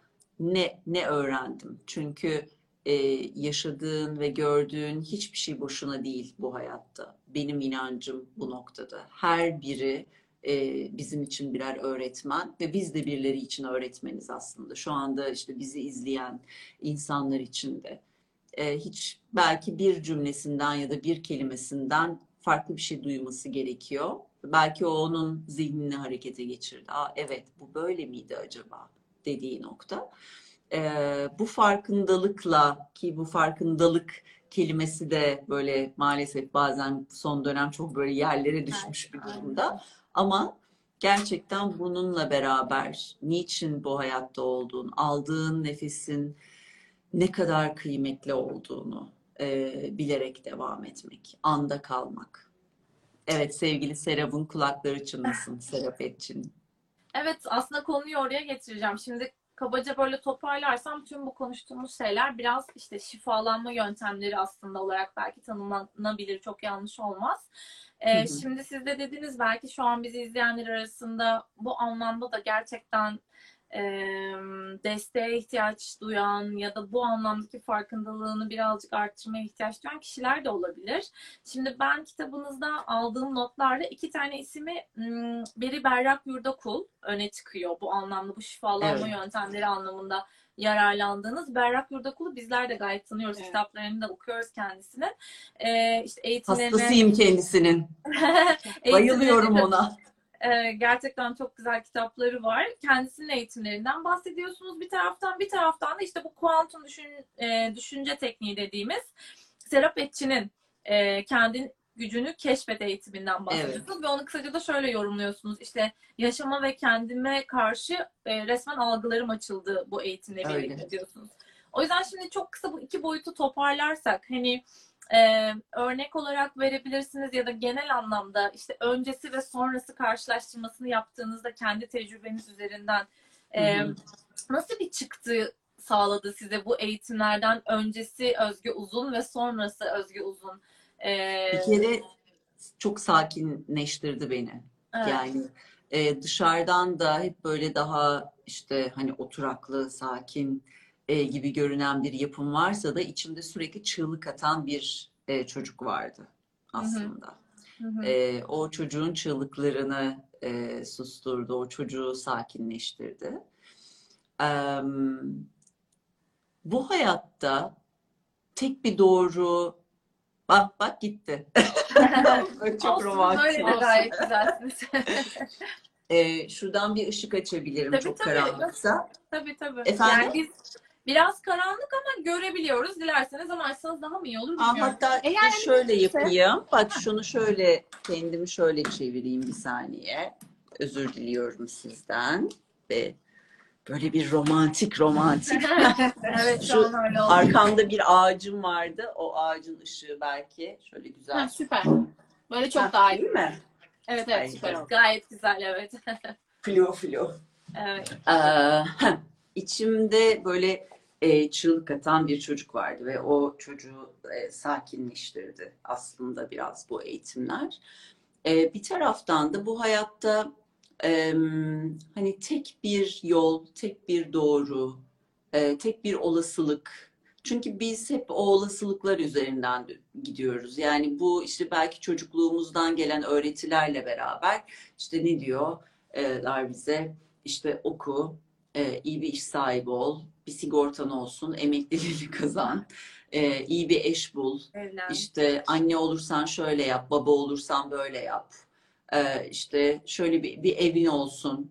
Ne öğrendim? Çünkü yaşadığın ve gördüğün hiçbir şey boşuna değil bu hayatta. Benim inancım bu noktada. Her biri bizim için birer öğretmen ve biz de birileri için öğretmeniz aslında. Şu anda işte bizi izleyen insanlar için de hiç belki bir cümlesinden ya da bir kelimesinden farklı bir şey duyması gerekiyor. Belki o onun zihnini harekete geçirdi. Aa, evet bu böyle miydi acaba dediği nokta. Bu farkındalıkla ki bu farkındalık kelimesi de böyle maalesef bazen son dönem çok böyle yerlere düşmüş bir durumda. Ama gerçekten bununla beraber niçin bu hayatta olduğun, aldığın nefesin ne kadar kıymetli olduğunu bilerek devam etmek, anda kalmak. Evet sevgili Serap'ın kulakları çınlasın, Serap Etçi'nin. Evet aslında konuyu oraya getireceğim. Şimdi kabaca böyle toparlarsam tüm bu konuştuğumuz şeyler biraz işte şifalanma yöntemleri aslında olarak belki tanımlanabilir. Çok yanlış olmaz. Şimdi siz de dediniz belki şu an bizi izleyenler arasında bu anlamda da gerçekten desteğe ihtiyaç duyan ya da bu anlamdaki farkındalığını birazcık arttırmaya ihtiyaç duyan kişiler de olabilir. Şimdi ben kitabınızda aldığım notlarda iki tane ismi, biri Berrak Yurdakul öne çıkıyor. Bu anlamda bu şifalanma evet. yöntemleri anlamında yararlandığınız Berrak Yurdakul'u bizler de gayet tanıyoruz. Evet. Kitaplarını da okuyoruz kendisinin. İşte eğitimlerine... Hastasıyım kendisinin. Bayılıyorum ona. Gerçekten çok güzel kitapları var. Kendisinin eğitimlerinden bahsediyorsunuz bir taraftan. Bir taraftan da işte bu kuantum düşünce tekniği dediğimiz Serap Etçi'nin kendi gücünü keşfet eğitiminden bahsediyorsunuz. Evet. Ve onu kısaca da şöyle yorumluyorsunuz. İşte yaşama ve kendime karşı resmen algılarım açıldı bu eğitimle birlikte diyorsunuz. O yüzden şimdi çok kısa bu iki boyutu toparlarsak hani örnek olarak verebilirsiniz ya da genel anlamda işte öncesi ve sonrası karşılaştırmasını yaptığınızda kendi tecrübeniz üzerinden nasıl bir çıktı sağladı size bu eğitimlerden öncesi Özge Uzun ve sonrası Özge Uzun? Bir kere çok sakinleştirdi beni. Evet. Yani dışarıdan da hep böyle daha işte hani oturaklı, sakin gibi görünen bir yapım varsa da içimde sürekli çığlık atan bir çocuk vardı aslında. Hı hı. O çocuğun çığlıklarını susturdu, o çocuğu sakinleştirdi. Bu hayatta tek bir doğru... Bak gitti. Çok romantik. Böyle de gayet güzelsiniz. Şuradan bir ışık açabilirim tabii, çok karanlıksa. Tabii. Efendim? Yani biz... Biraz karanlık ama görebiliyoruz. Dilerseniz açsanız daha mı iyi olur? Hatta şöyle yapayım. Bak şunu şöyle, kendimi şöyle çevireyim bir saniye. Özür diliyorum sizden. Ve böyle bir romantik. Evet, şu arkamda bir ağacım vardı. O ağacın ışığı belki. Şöyle güzel. Süper. Böyle çok daha iyi. Değil mi? Evet evet, süper oldu. Gayet güzel, evet. Filo. Evet. İçimde böyle çığlık atan bir çocuk vardı ve o çocuğu sakinleştirdi aslında biraz bu eğitimler. Bir taraftan da bu hayatta hani tek bir yol, tek bir doğru, tek bir olasılık. Çünkü biz hep o olasılıklar üzerinden gidiyoruz. Yani bu işte belki çocukluğumuzdan gelen öğretilerle beraber işte ne diyorlar bize? İşte oku, iyi bir iş sahibi ol, bir sigortan olsun, emekliliğini kazan, iyi bir eş bul, evlen. İşte anne olursan şöyle yap, baba olursan böyle yap, işte şöyle bir evin olsun,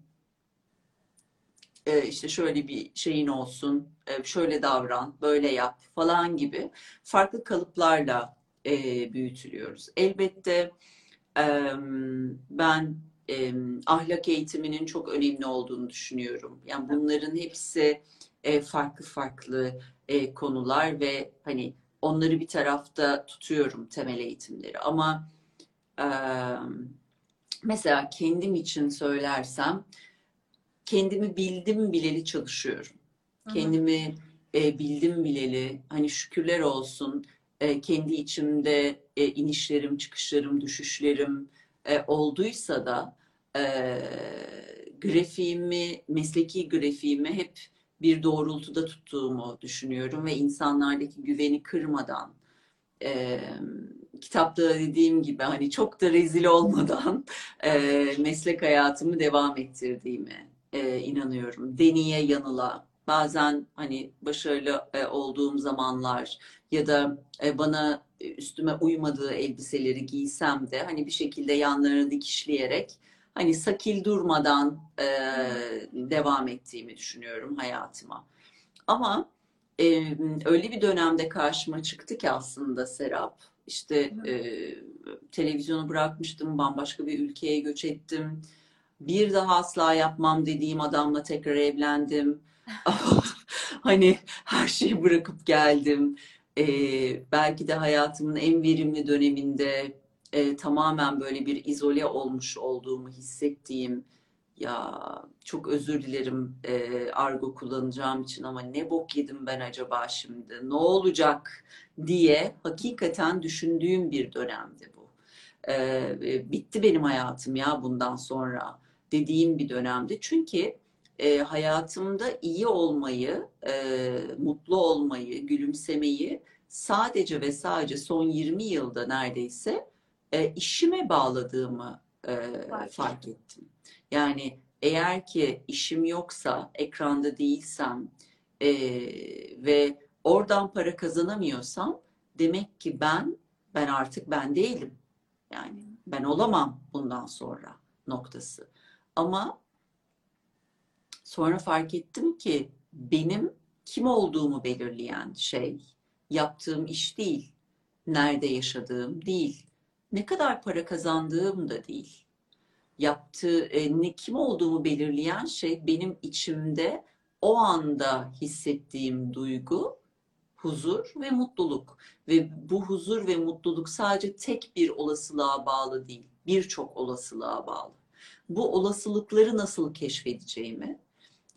işte şöyle bir şeyin olsun, şöyle davran, böyle yap falan gibi farklı kalıplarla büyütülüyoruz. Elbette ben ahlak eğitiminin çok önemli olduğunu düşünüyorum. Yani bunların hepsi farklı farklı konular ve hani onları bir tarafta tutuyorum, temel eğitimleri. Ama mesela kendim için söylersem, kendimi bildim bileli çalışıyorum. Hı-hı. Kendimi bildim bileli, hani şükürler olsun kendi içimde inişlerim, çıkışlarım, düşüşlerim olduysa da grafiğimi, mesleki grafiğimi hep bir doğrultuda tuttuğumu düşünüyorum ve insanlardaki güveni kırmadan, kitapta dediğim gibi hani çok da rezil olmadan meslek hayatımı devam ettirdiğimi inanıyorum. Deneye yanıla, bazen hani başarılı olduğum zamanlar ya da bana üstüme uymadığı elbiseleri giysem de hani bir şekilde yanlarını dikişleyerek hani sakil durmadan devam ettiğimi düşünüyorum hayatıma. Ama öyle bir dönemde karşıma çıktı ki aslında Serap, işte televizyonu bırakmıştım, bambaşka bir ülkeye göç ettim. Bir daha asla yapmam dediğim adamla tekrar evlendim. Hani her şeyi bırakıp geldim. Belki de hayatımın en verimli döneminde tamamen böyle bir izole olmuş olduğumu hissettiğim, ya çok özür dilerim argo kullanacağım için ama ne bok yedim ben acaba şimdi, ne olacak diye hakikaten düşündüğüm bir dönemdi bu. Bitti benim hayatım ya bundan sonra dediğim bir dönemdi. Çünkü hayatımda iyi olmayı, mutlu olmayı, gülümsemeyi sadece ve sadece son 20 yılda neredeyse işime bağladığımı fark ettim. Yani eğer ki işim yoksa, ekranda değilsem ve oradan para kazanamıyorsam demek ki ben artık ben değilim. Yani ben olamam bundan sonra noktası. Ama sonra fark ettim ki benim kim olduğumu belirleyen şey yaptığım iş değil, nerede yaşadığım değil, ne kadar para kazandığım da değil. Kim olduğumu belirleyen şey benim içimde o anda hissettiğim duygu, huzur ve mutluluk. Ve bu huzur ve mutluluk sadece tek bir olasılığa bağlı değil, birçok olasılığa bağlı. Bu olasılıkları nasıl keşfedeceğimi,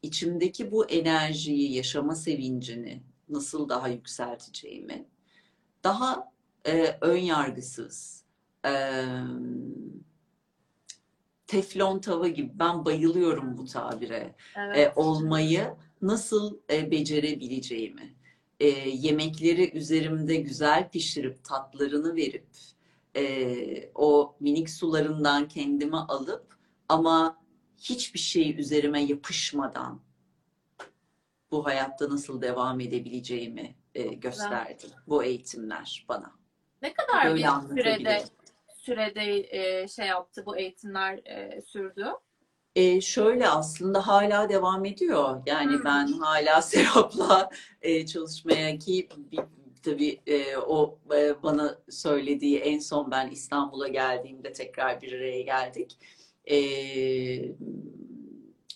içimdeki bu enerjiyi, yaşama sevincini nasıl daha yükselteceğimi, daha ön yargısız, teflon tava gibi, ben bayılıyorum bu tabire, evet, olmayı nasıl becerebileceğimi, yemekleri üzerimde güzel pişirip tatlarını verip o minik sularından kendimi alıp ama hiçbir şey üzerime yapışmadan bu hayatta nasıl devam edebileceğimi gösterdi bu eğitimler bana. Ne kadar böyle bir sürede şey yaptı, bu eğitimler sürdü? Şöyle aslında hala devam ediyor. Yani ben hala Serap'la çalışmaya, ki tabii o bana söylediği, en son ben İstanbul'a geldiğimde tekrar bir araya geldik.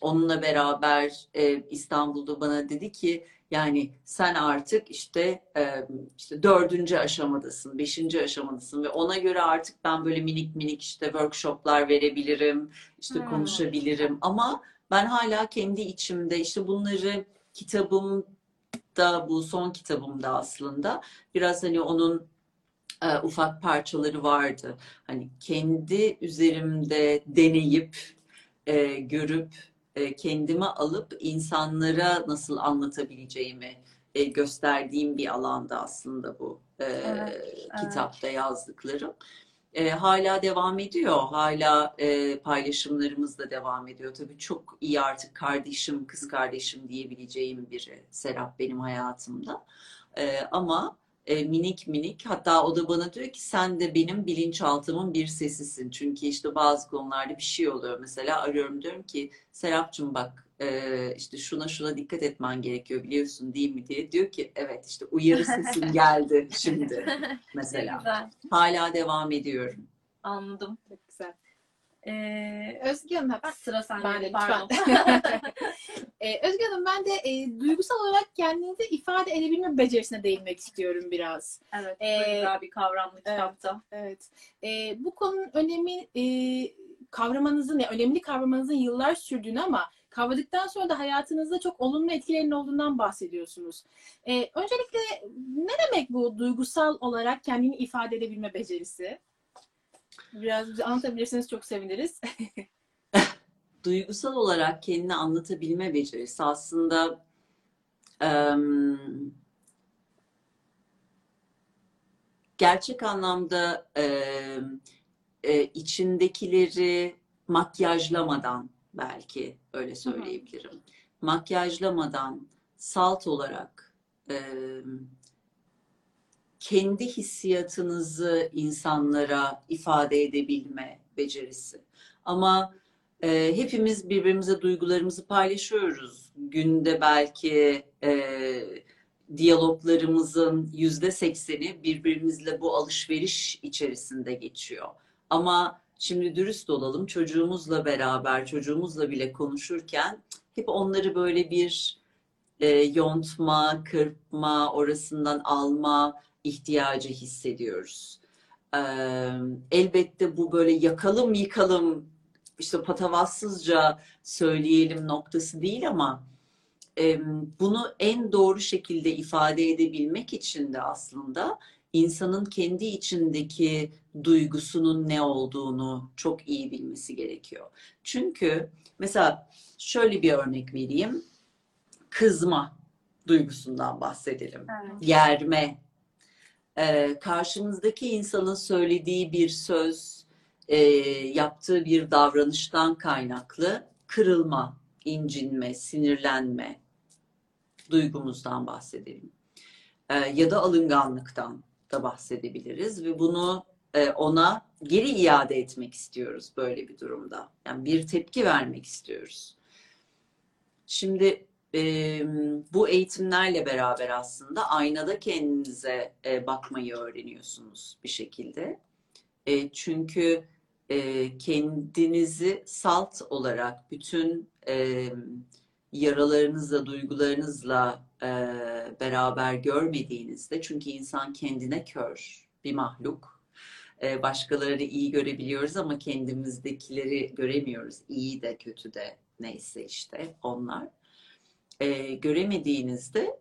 Onunla beraber İstanbul'da bana dedi ki yani sen artık işte 4. aşamadasın, 5. aşamadasın ve ona göre artık ben böyle minik minik işte workshoplar verebilirim, işte konuşabilirim. Ama ben hala kendi içimde işte bunları kitabımda, bu son kitabımda aslında biraz hani onun ufak parçaları vardı. Hani kendi üzerimde deneyip, görüp, kendime alıp insanlara nasıl anlatabileceğimi gösterdiğim bir alanda aslında bu kitapta yazdıklarım. Hala devam ediyor. Hala paylaşımlarımız da devam ediyor. Tabii çok iyi artık kardeşim, kız kardeşim diyebileceğim biri Serap benim hayatımda. Ama minik minik, hatta o da bana diyor ki sen de benim bilinçaltımın bir sesisin. Çünkü işte bazı konularda bir şey oluyor. Mesela arıyorum, diyorum ki Serap'cığım bak işte şuna şuna dikkat etmen gerekiyor biliyorsun değil mi diye. Diyor ki evet işte uyarı sesim geldi şimdi mesela. Hala devam ediyorum. Anladım. Çok güzel. Özge Hanım hemen sıra sende. Pardon. Özge Hanım, ben de duygusal olarak kendinizi ifade edebilme becerisine değinmek istiyorum biraz. Evet, güzel bir kavramlı kitapta. Evet. Bu konunun önemi kavramanızın yıllar sürdüğünü ama kavradıktan sonra da hayatınızda çok olumlu etkilerinin olduğundan bahsediyorsunuz. Öncelikle ne demek bu duygusal olarak kendini ifade edebilme becerisi? Biraz bize anlatabilirseniz çok seviniriz. Duygusal olarak kendini anlatabilme becerisi aslında gerçek anlamda içindekileri makyajlamadan, belki öyle söyleyebilirim. Hı-hı. Makyajlamadan salt olarak kendi hissiyatınızı insanlara ifade edebilme becerisi. Ama hepimiz birbirimize duygularımızı paylaşıyoruz. Günde belki diyaloglarımızın %80'i birbirimizle bu alışveriş içerisinde geçiyor. Ama şimdi dürüst olalım, çocuğumuzla beraber, çocuğumuzla bile konuşurken hep onları böyle bir yontma, kırpma, orasından alma ihtiyacı hissediyoruz. Elbette bu böyle yakalım yıkalım işte patavatsızca söyleyelim noktası değil ama bunu en doğru şekilde ifade edebilmek için de aslında insanın kendi içindeki duygusunun ne olduğunu çok iyi bilmesi gerekiyor. Çünkü mesela şöyle bir örnek vereyim. Kızma duygusundan bahsedelim. Evet. Yerme. Karşımızdaki insanın söylediği bir söz, yaptığı bir davranıştan kaynaklı kırılma, incinme, sinirlenme duygumuzdan bahsedelim. Ya da alınganlıktan da bahsedebiliriz ve bunu ona geri iade etmek istiyoruz böyle bir durumda. Yani bir tepki vermek istiyoruz. Şimdi bu eğitimlerle beraber aslında aynada kendinize bakmayı öğreniyorsunuz bir şekilde. Çünkü kendinizi salt olarak bütün yaralarınızla, duygularınızla beraber görmediğinizde, çünkü insan kendine kör bir mahluk. Başkalarını iyi görebiliyoruz ama kendimizdekileri göremiyoruz. İyi de kötü de neyse işte onlar. Göremediğinizde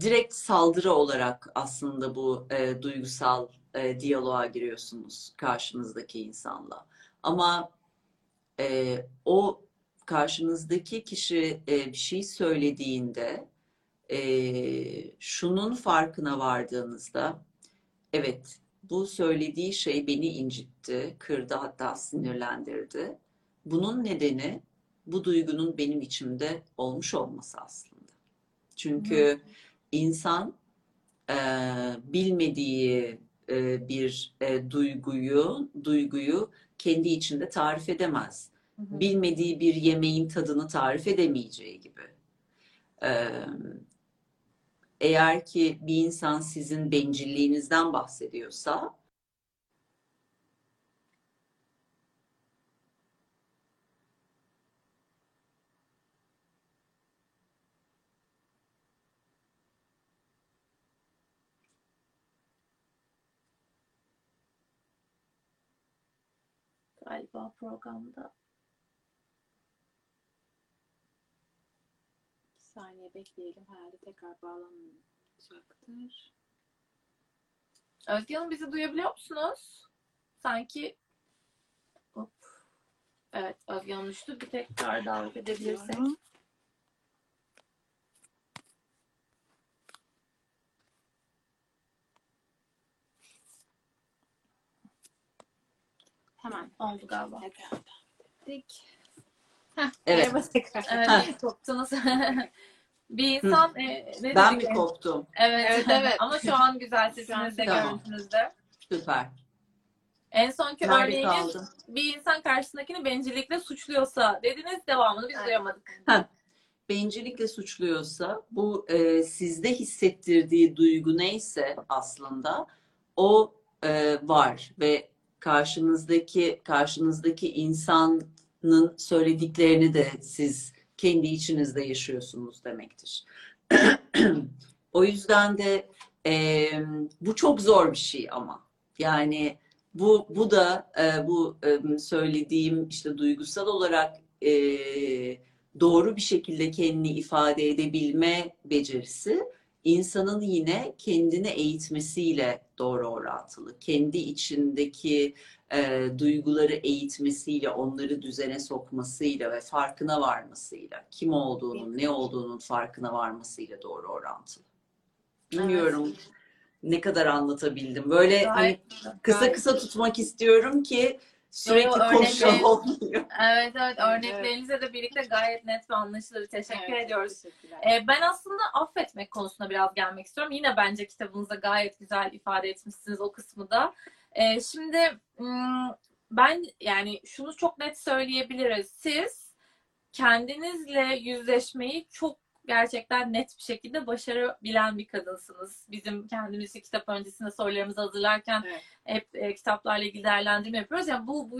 direkt saldırı olarak aslında bu duygusal diyaloğa giriyorsunuz karşınızdaki insanla. Ama o karşınızdaki kişi bir şey söylediğinde şunun farkına vardığınızda, evet bu söylediği şey beni incitti, kırdı, hatta sinirlendirdi. Bunun nedeni bu duygunun benim içimde olmuş olması aslında. Çünkü insan bilmediği bir duyguyu kendi içinde tarif edemez. Hı-hı. Bilmediği bir yemeğin tadını tarif edemeyeceği gibi. Eğer ki bir insan sizin bencilliğinizden bahsediyorsa, galiba programda. Bir saniye bekleyelim. Herhalde tekrar bağlanacaktır. Özge Hanım, bizi duyabiliyor musunuz? Sanki hop. Evet, Özge Hanım düştü. Bir tekrar davet edebilirsek. Hemen oldu galiba. Dik. Evet. Evet. Koptunuz. Bir insan. Ben mi koptum? Evet. Evet. Ama şu an güzel sesinizde, görüntünüzde. Süper. En sonki örneğiniz, bir insan karşısındakini bencillikle suçluyorsa dediniz, devamını biz duyamadık. Bencillikle suçluyorsa, bu sizde hissettirdiği duygu neyse aslında o var ve karşınızdaki insanın söylediklerini de siz kendi içinizde yaşıyorsunuz demektir. O yüzden de bu çok zor bir şey ama. Yani bu da bu söylediğim işte duygusal olarak doğru bir şekilde kendini ifade edebilme becerisi, insanın yine kendini eğitmesiyle doğru orantılı. Kendi içindeki duyguları eğitmesiyle, onları düzene sokmasıyla ve farkına varmasıyla, kim olduğunun, ne olduğunun farkına varmasıyla doğru orantılı. Bilmiyorum. Evet. Ne kadar anlatabildim. Böyle gayet, kısa tutmak istiyorum ki sürekli konuşalım olmuyor. Evet. Örneklerinize de birlikte gayet net ve anlaşılır. Teşekkür ediyoruz. Ben aslında affetmek konusuna biraz gelmek istiyorum. Yine bence kitabınızda gayet güzel ifade etmişsiniz o kısmı da. Şimdi ben yani şunu çok net söyleyebiliriz. Siz kendinizle yüzleşmeyi çok gerçekten net bir şekilde başarabilen bir kadınsınız. Bizim kendimizi kitap öncesinde sorularımızı hazırlarken hep kitaplarla ilgili değerlendirme yapıyoruz. Yani bu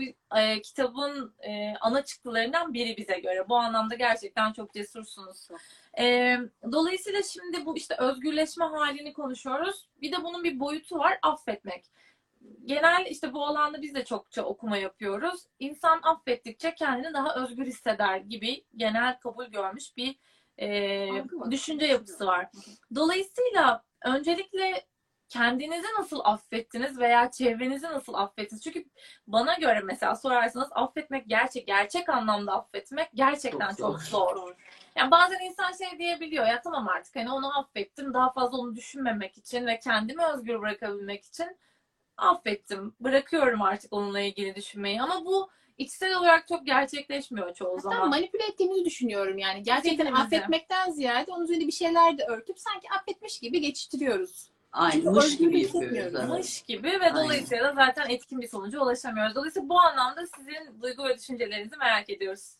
kitabın ana çıktılarından biri bize göre. Bu anlamda gerçekten çok cesursunuz. Dolayısıyla şimdi bu işte özgürleşme halini konuşuyoruz. Bir de bunun bir boyutu var, affetmek. Genel işte bu alanda biz de çokça okuma yapıyoruz. İnsan affettikçe kendini daha özgür hisseder gibi genel kabul görmüş bir düşünce yapısı var. Dolayısıyla öncelikle kendinizi nasıl affettiniz veya çevrenizi nasıl affettiniz? Çünkü bana göre mesela sorarsanız affetmek, gerçek anlamda affetmek gerçekten çok zor. Yani bazen insan şey diyebiliyor, ya tamam artık hani onu affettim, daha fazla onu düşünmemek için ve kendimi özgür bırakabilmek için affettim, bırakıyorum artık onunla ilgili düşünmeyi, ama bu İçsel olarak çok gerçekleşmiyor çoğu zaman. Hatta manipüle ettiğimizi düşünüyorum yani. Gerçekten affetmekten ziyade onun üzerine bir şeyler de örtüp sanki affetmiş gibi geçiştiriyoruz. Aynımış gibi yapıyoruz. Gibi ve dolayısıyla zaten etkin bir sonuca ulaşamıyoruz. Dolayısıyla bu anlamda sizin duygu ve düşüncelerinizi merak ediyoruz.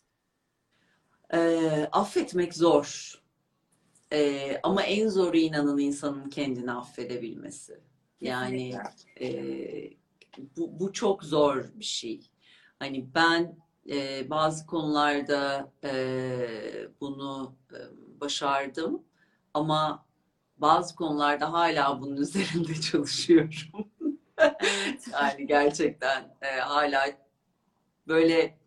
Affetmek zor. Ama en zoru inanın insanın kendini affedebilmesi. Yani bu çok zor bir şey. Hani ben bazı konularda bunu başardım ama bazı konularda hala bunun üzerinde çalışıyorum. Yani gerçekten hala böyle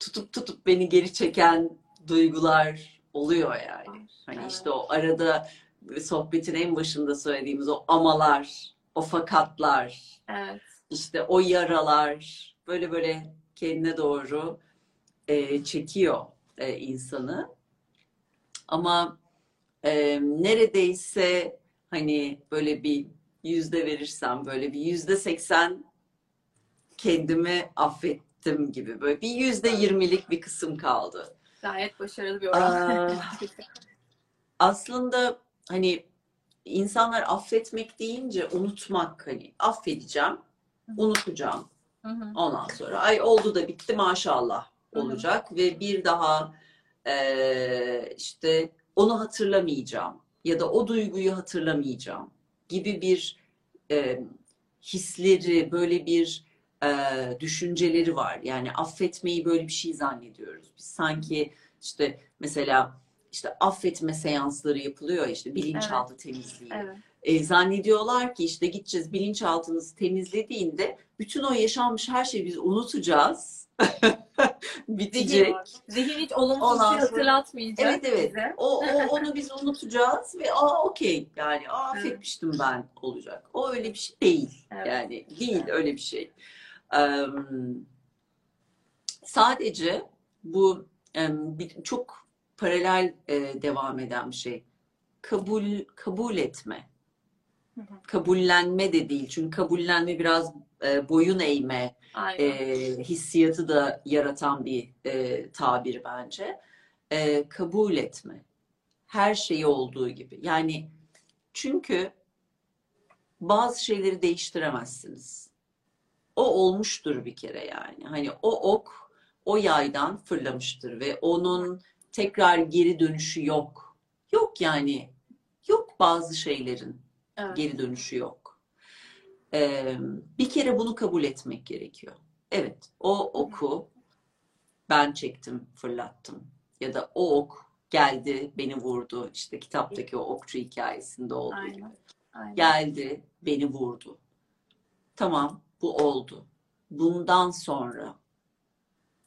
tutup beni geri çeken duygular oluyor yani. Hani işte o arada sohbetin en başında söylediğimiz o amalar, o fakatlar. Evet. İşte o yaralar böyle kendine doğru çekiyor insanı. Ama neredeyse hani böyle bir yüzde verirsem böyle bir %80 kendimi affettim gibi. Böyle bir %20'lik bir kısım kaldı. Gayet başarılı bir oran. Aslında hani insanlar affetmek deyince unutmak, hani affedeceğim, unutacağım. Ondan sonra oldu da bitti maşallah olacak. Ve bir daha işte onu hatırlamayacağım ya da o duyguyu hatırlamayacağım gibi bir hisleri, böyle bir düşünceleri var. Yani affetmeyi böyle bir şey zannediyoruz. Biz sanki işte mesela işte affetme seansları yapılıyor, işte bilinçaltı temizliği. Zannediyorlar ki işte gideceğiz, bilinçaltınızı temizlediğinde bütün o yaşanmış her şeyi biz unutacağız. Bitecek. Zihin hiç olumsuz hatırlatmayacak. Evet evet. Onu biz unutacağız ve okey yani affetmiştim ben olacak. O öyle bir şey değil. Evet. Yani değil öyle bir şey. Sadece bu çok paralel devam eden bir şey. Kabul etme. Kabullenme de değil. Çünkü kabullenme biraz boyun eğme hissiyatı da yaratan bir tabir bence. Kabul etme. Her şeyi olduğu gibi. Yani çünkü bazı şeyleri değiştiremezsiniz. O olmuştur bir kere yani. Hani o ok o yaydan fırlamıştır ve onun tekrar geri dönüşü yok. Yok yani. Yok bazı şeylerin. Evet. Geri dönüşü yok. Bir kere bunu kabul etmek gerekiyor. Evet, o oku ben çektim, fırlattım. Ya da o ok geldi, beni vurdu. İşte kitaptaki o okçu hikayesinde olduğu gibi. Aynen. Geldi, beni vurdu. Tamam, bu oldu. Bundan sonra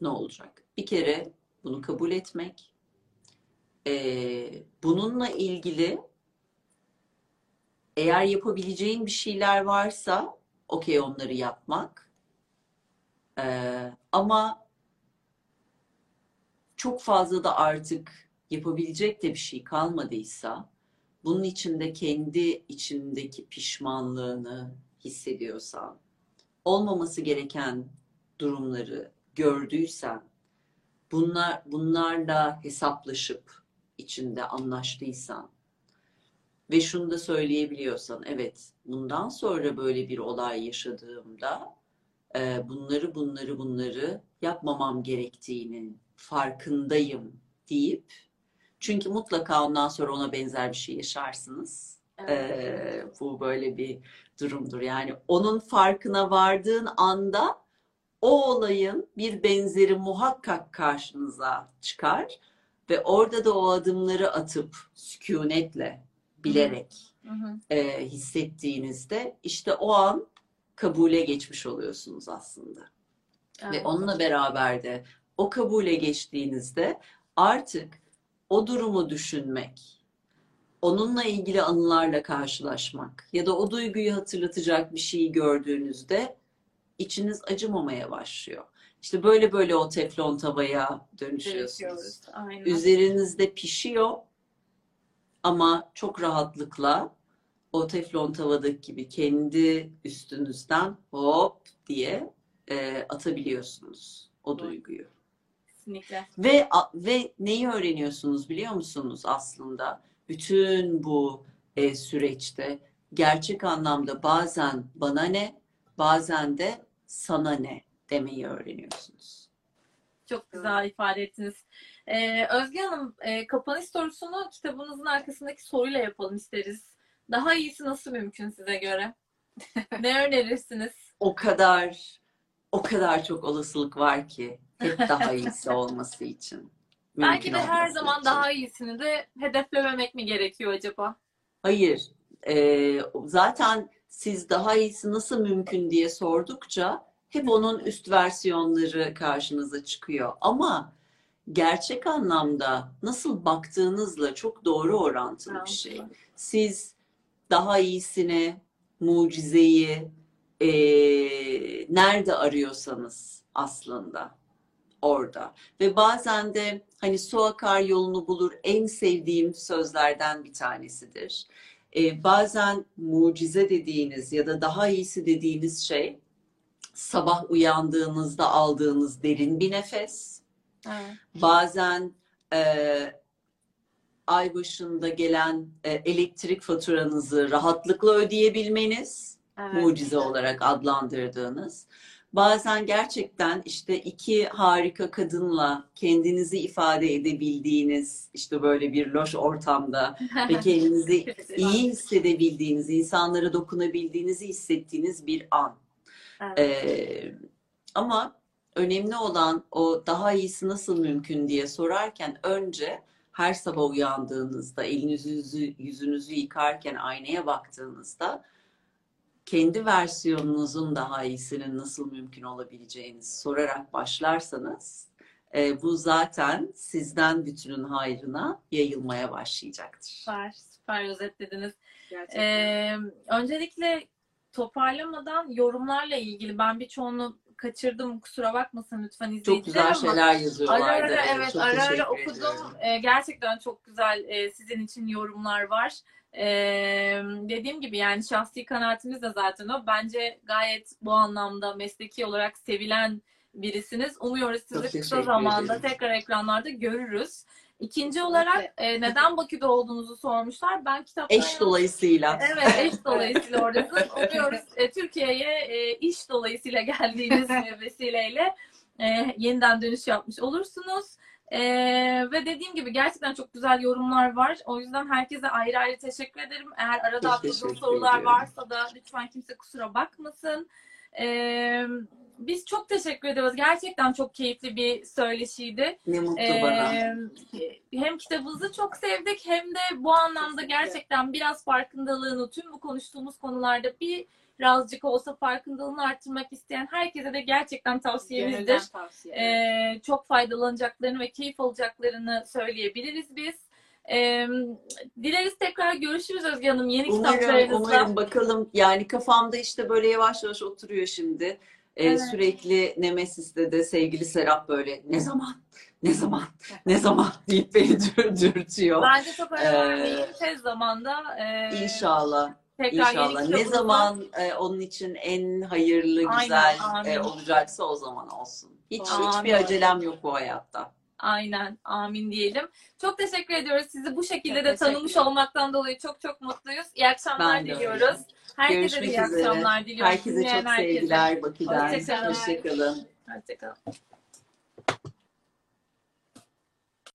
ne olacak? Bir kere bunu kabul etmek. Bununla ilgili eğer yapabileceğin bir şeyler varsa okey onları yapmak. Ama çok fazla da artık yapabilecek de bir şey kalmadıysa bunun içinde kendi içindeki pişmanlığını hissediyorsan, olmaması gereken durumları gördüysen, bunlarla hesaplaşıp içinde anlaştıysan ve şunu da söyleyebiliyorsan, evet bundan sonra böyle bir olay yaşadığımda bunları yapmamam gerektiğinin farkındayım deyip, çünkü mutlaka ondan sonra ona benzer bir şey yaşarsınız. Evet. Bu böyle bir durumdur. Yani onun farkına vardığın anda o olayın bir benzeri muhakkak karşınıza çıkar ve orada da o adımları atıp sükunetle, bilerek hissettiğinizde işte o an kabule geçmiş oluyorsunuz aslında. Evet. Ve onunla beraber de o kabule geçtiğinizde artık o durumu düşünmek, onunla ilgili anılarla karşılaşmak ya da o duyguyu hatırlatacak bir şeyi gördüğünüzde içiniz acımamaya başlıyor. İşte böyle o teflon tavaya dönüşüyorsunuz. Aynen. Üzerinizde pişiyor. Ama çok rahatlıkla o teflon tavadaki gibi kendi üstünüzden hop diye atabiliyorsunuz o duyguyu. Kesinlikle. Ve neyi öğreniyorsunuz biliyor musunuz aslında? Bütün bu süreçte gerçek anlamda bazen bana ne, bazen de sana ne demeyi öğreniyorsunuz. Çok güzel ifade ettiniz. Özge Hanım, kapanış sorusunu kitabınızın arkasındaki soruyla yapalım isteriz. Daha iyisi nasıl mümkün size göre? Ne önerirsiniz? O kadar çok olasılık var ki hep daha iyisi olması için. Belki de her zaman için. Daha iyisini de hedeflememek mi gerekiyor acaba? Hayır. Zaten siz daha iyisi nasıl mümkün diye sordukça hep onun üst versiyonları karşınıza çıkıyor. Ama gerçek anlamda nasıl baktığınızla çok doğru orantılı bir şey. Siz daha iyisini, mucizeyi nerede arıyorsanız aslında orada. Ve bazen de hani su akar yolunu bulur en sevdiğim sözlerden bir tanesidir. Bazen mucize dediğiniz ya da daha iyisi dediğiniz şey sabah uyandığınızda aldığınız derin bir nefes. Evet. Bazen ay başında gelen elektrik faturanızı rahatlıkla ödeyebilmeniz, mucize olarak adlandırdığınız. Bazen gerçekten işte iki harika kadınla kendinizi ifade edebildiğiniz, işte böyle bir loş ortamda ve kendinizi iyi hissedebildiğiniz, insanlara dokunabildiğinizi hissettiğiniz bir an. Evet. Ama önemli olan o daha iyisi nasıl mümkün diye sorarken önce her sabah uyandığınızda, elinizi yüzünüzü yıkarken aynaya baktığınızda kendi versiyonunuzun daha iyisinin nasıl mümkün olabileceğini sorarak başlarsanız bu zaten sizden bütünün hayrına yayılmaya başlayacaktır. Süper, süper özetlediniz. Öncelikle toparlamadan yorumlarla ilgili, ben birçoğunu kaçırdım, kusura bakmasın lütfen izleyiciler. Çok güzel şeyler yazıyorlardı. Ara ara okudum. Gerçekten çok güzel sizin için yorumlar var. Dediğim gibi yani şahsi kanaatimiz de zaten o. Bence gayet bu anlamda mesleki olarak sevilen birisiniz. Umuyoruz sizi kısa zamanda tekrar ekranlarda görürüz. İkinci olarak neden Bakü'de olduğunuzu sormuşlar. Ben kitaplara... Eş dolayısıyla. Evet, eş dolayısıyla oradasınız. Umuyoruz Türkiye'ye iş dolayısıyla geldiğiniz vesileyle yeniden dönüş yapmış olursunuz. Ve dediğim gibi gerçekten çok güzel yorumlar var. O yüzden herkese ayrı ayrı teşekkür ederim. Eğer arada atladığım sorular varsa da lütfen kimse kusura bakmasın. Biz çok teşekkür ederiz. Gerçekten çok keyifli bir söyleşiydi. Ne mutlu bana. Hem kitabınızı çok sevdik hem de bu anlamda gerçekten biraz farkındalığını, tüm bu konuştuğumuz konularda birazcık olsa farkındalığını arttırmak isteyen herkese de gerçekten tavsiyemizdir. Çok faydalanacaklarını ve keyif alacaklarını söyleyebiliriz biz. Dileriz tekrar görüşürüz Özge Hanım yeni kitaplarınızla. Umarım, bakalım. Yani kafamda işte böyle yavaş yavaş oturuyor şimdi. Evet. Sürekli Nemesis'te de sevgili Serap böyle ne zaman deyip beni dürtüyor. Bence çok önemli. Tez zamanda inşallah. İnşallah. Ne zaman onun için en hayırlı, güzel olacaksa o zaman olsun. Hiçbir acelem yok bu hayatta. Aynen. Amin diyelim. Çok teşekkür ediyoruz. Sizi bu şekilde de tanımış olmaktan dolayı çok çok mutluyuz. İyi akşamlar diliyoruz. Herkese iyi akşamlar diliyoruz. Herkese çok sevgiler. Bakü'den. Hoşçakalın. Hoşçakalın.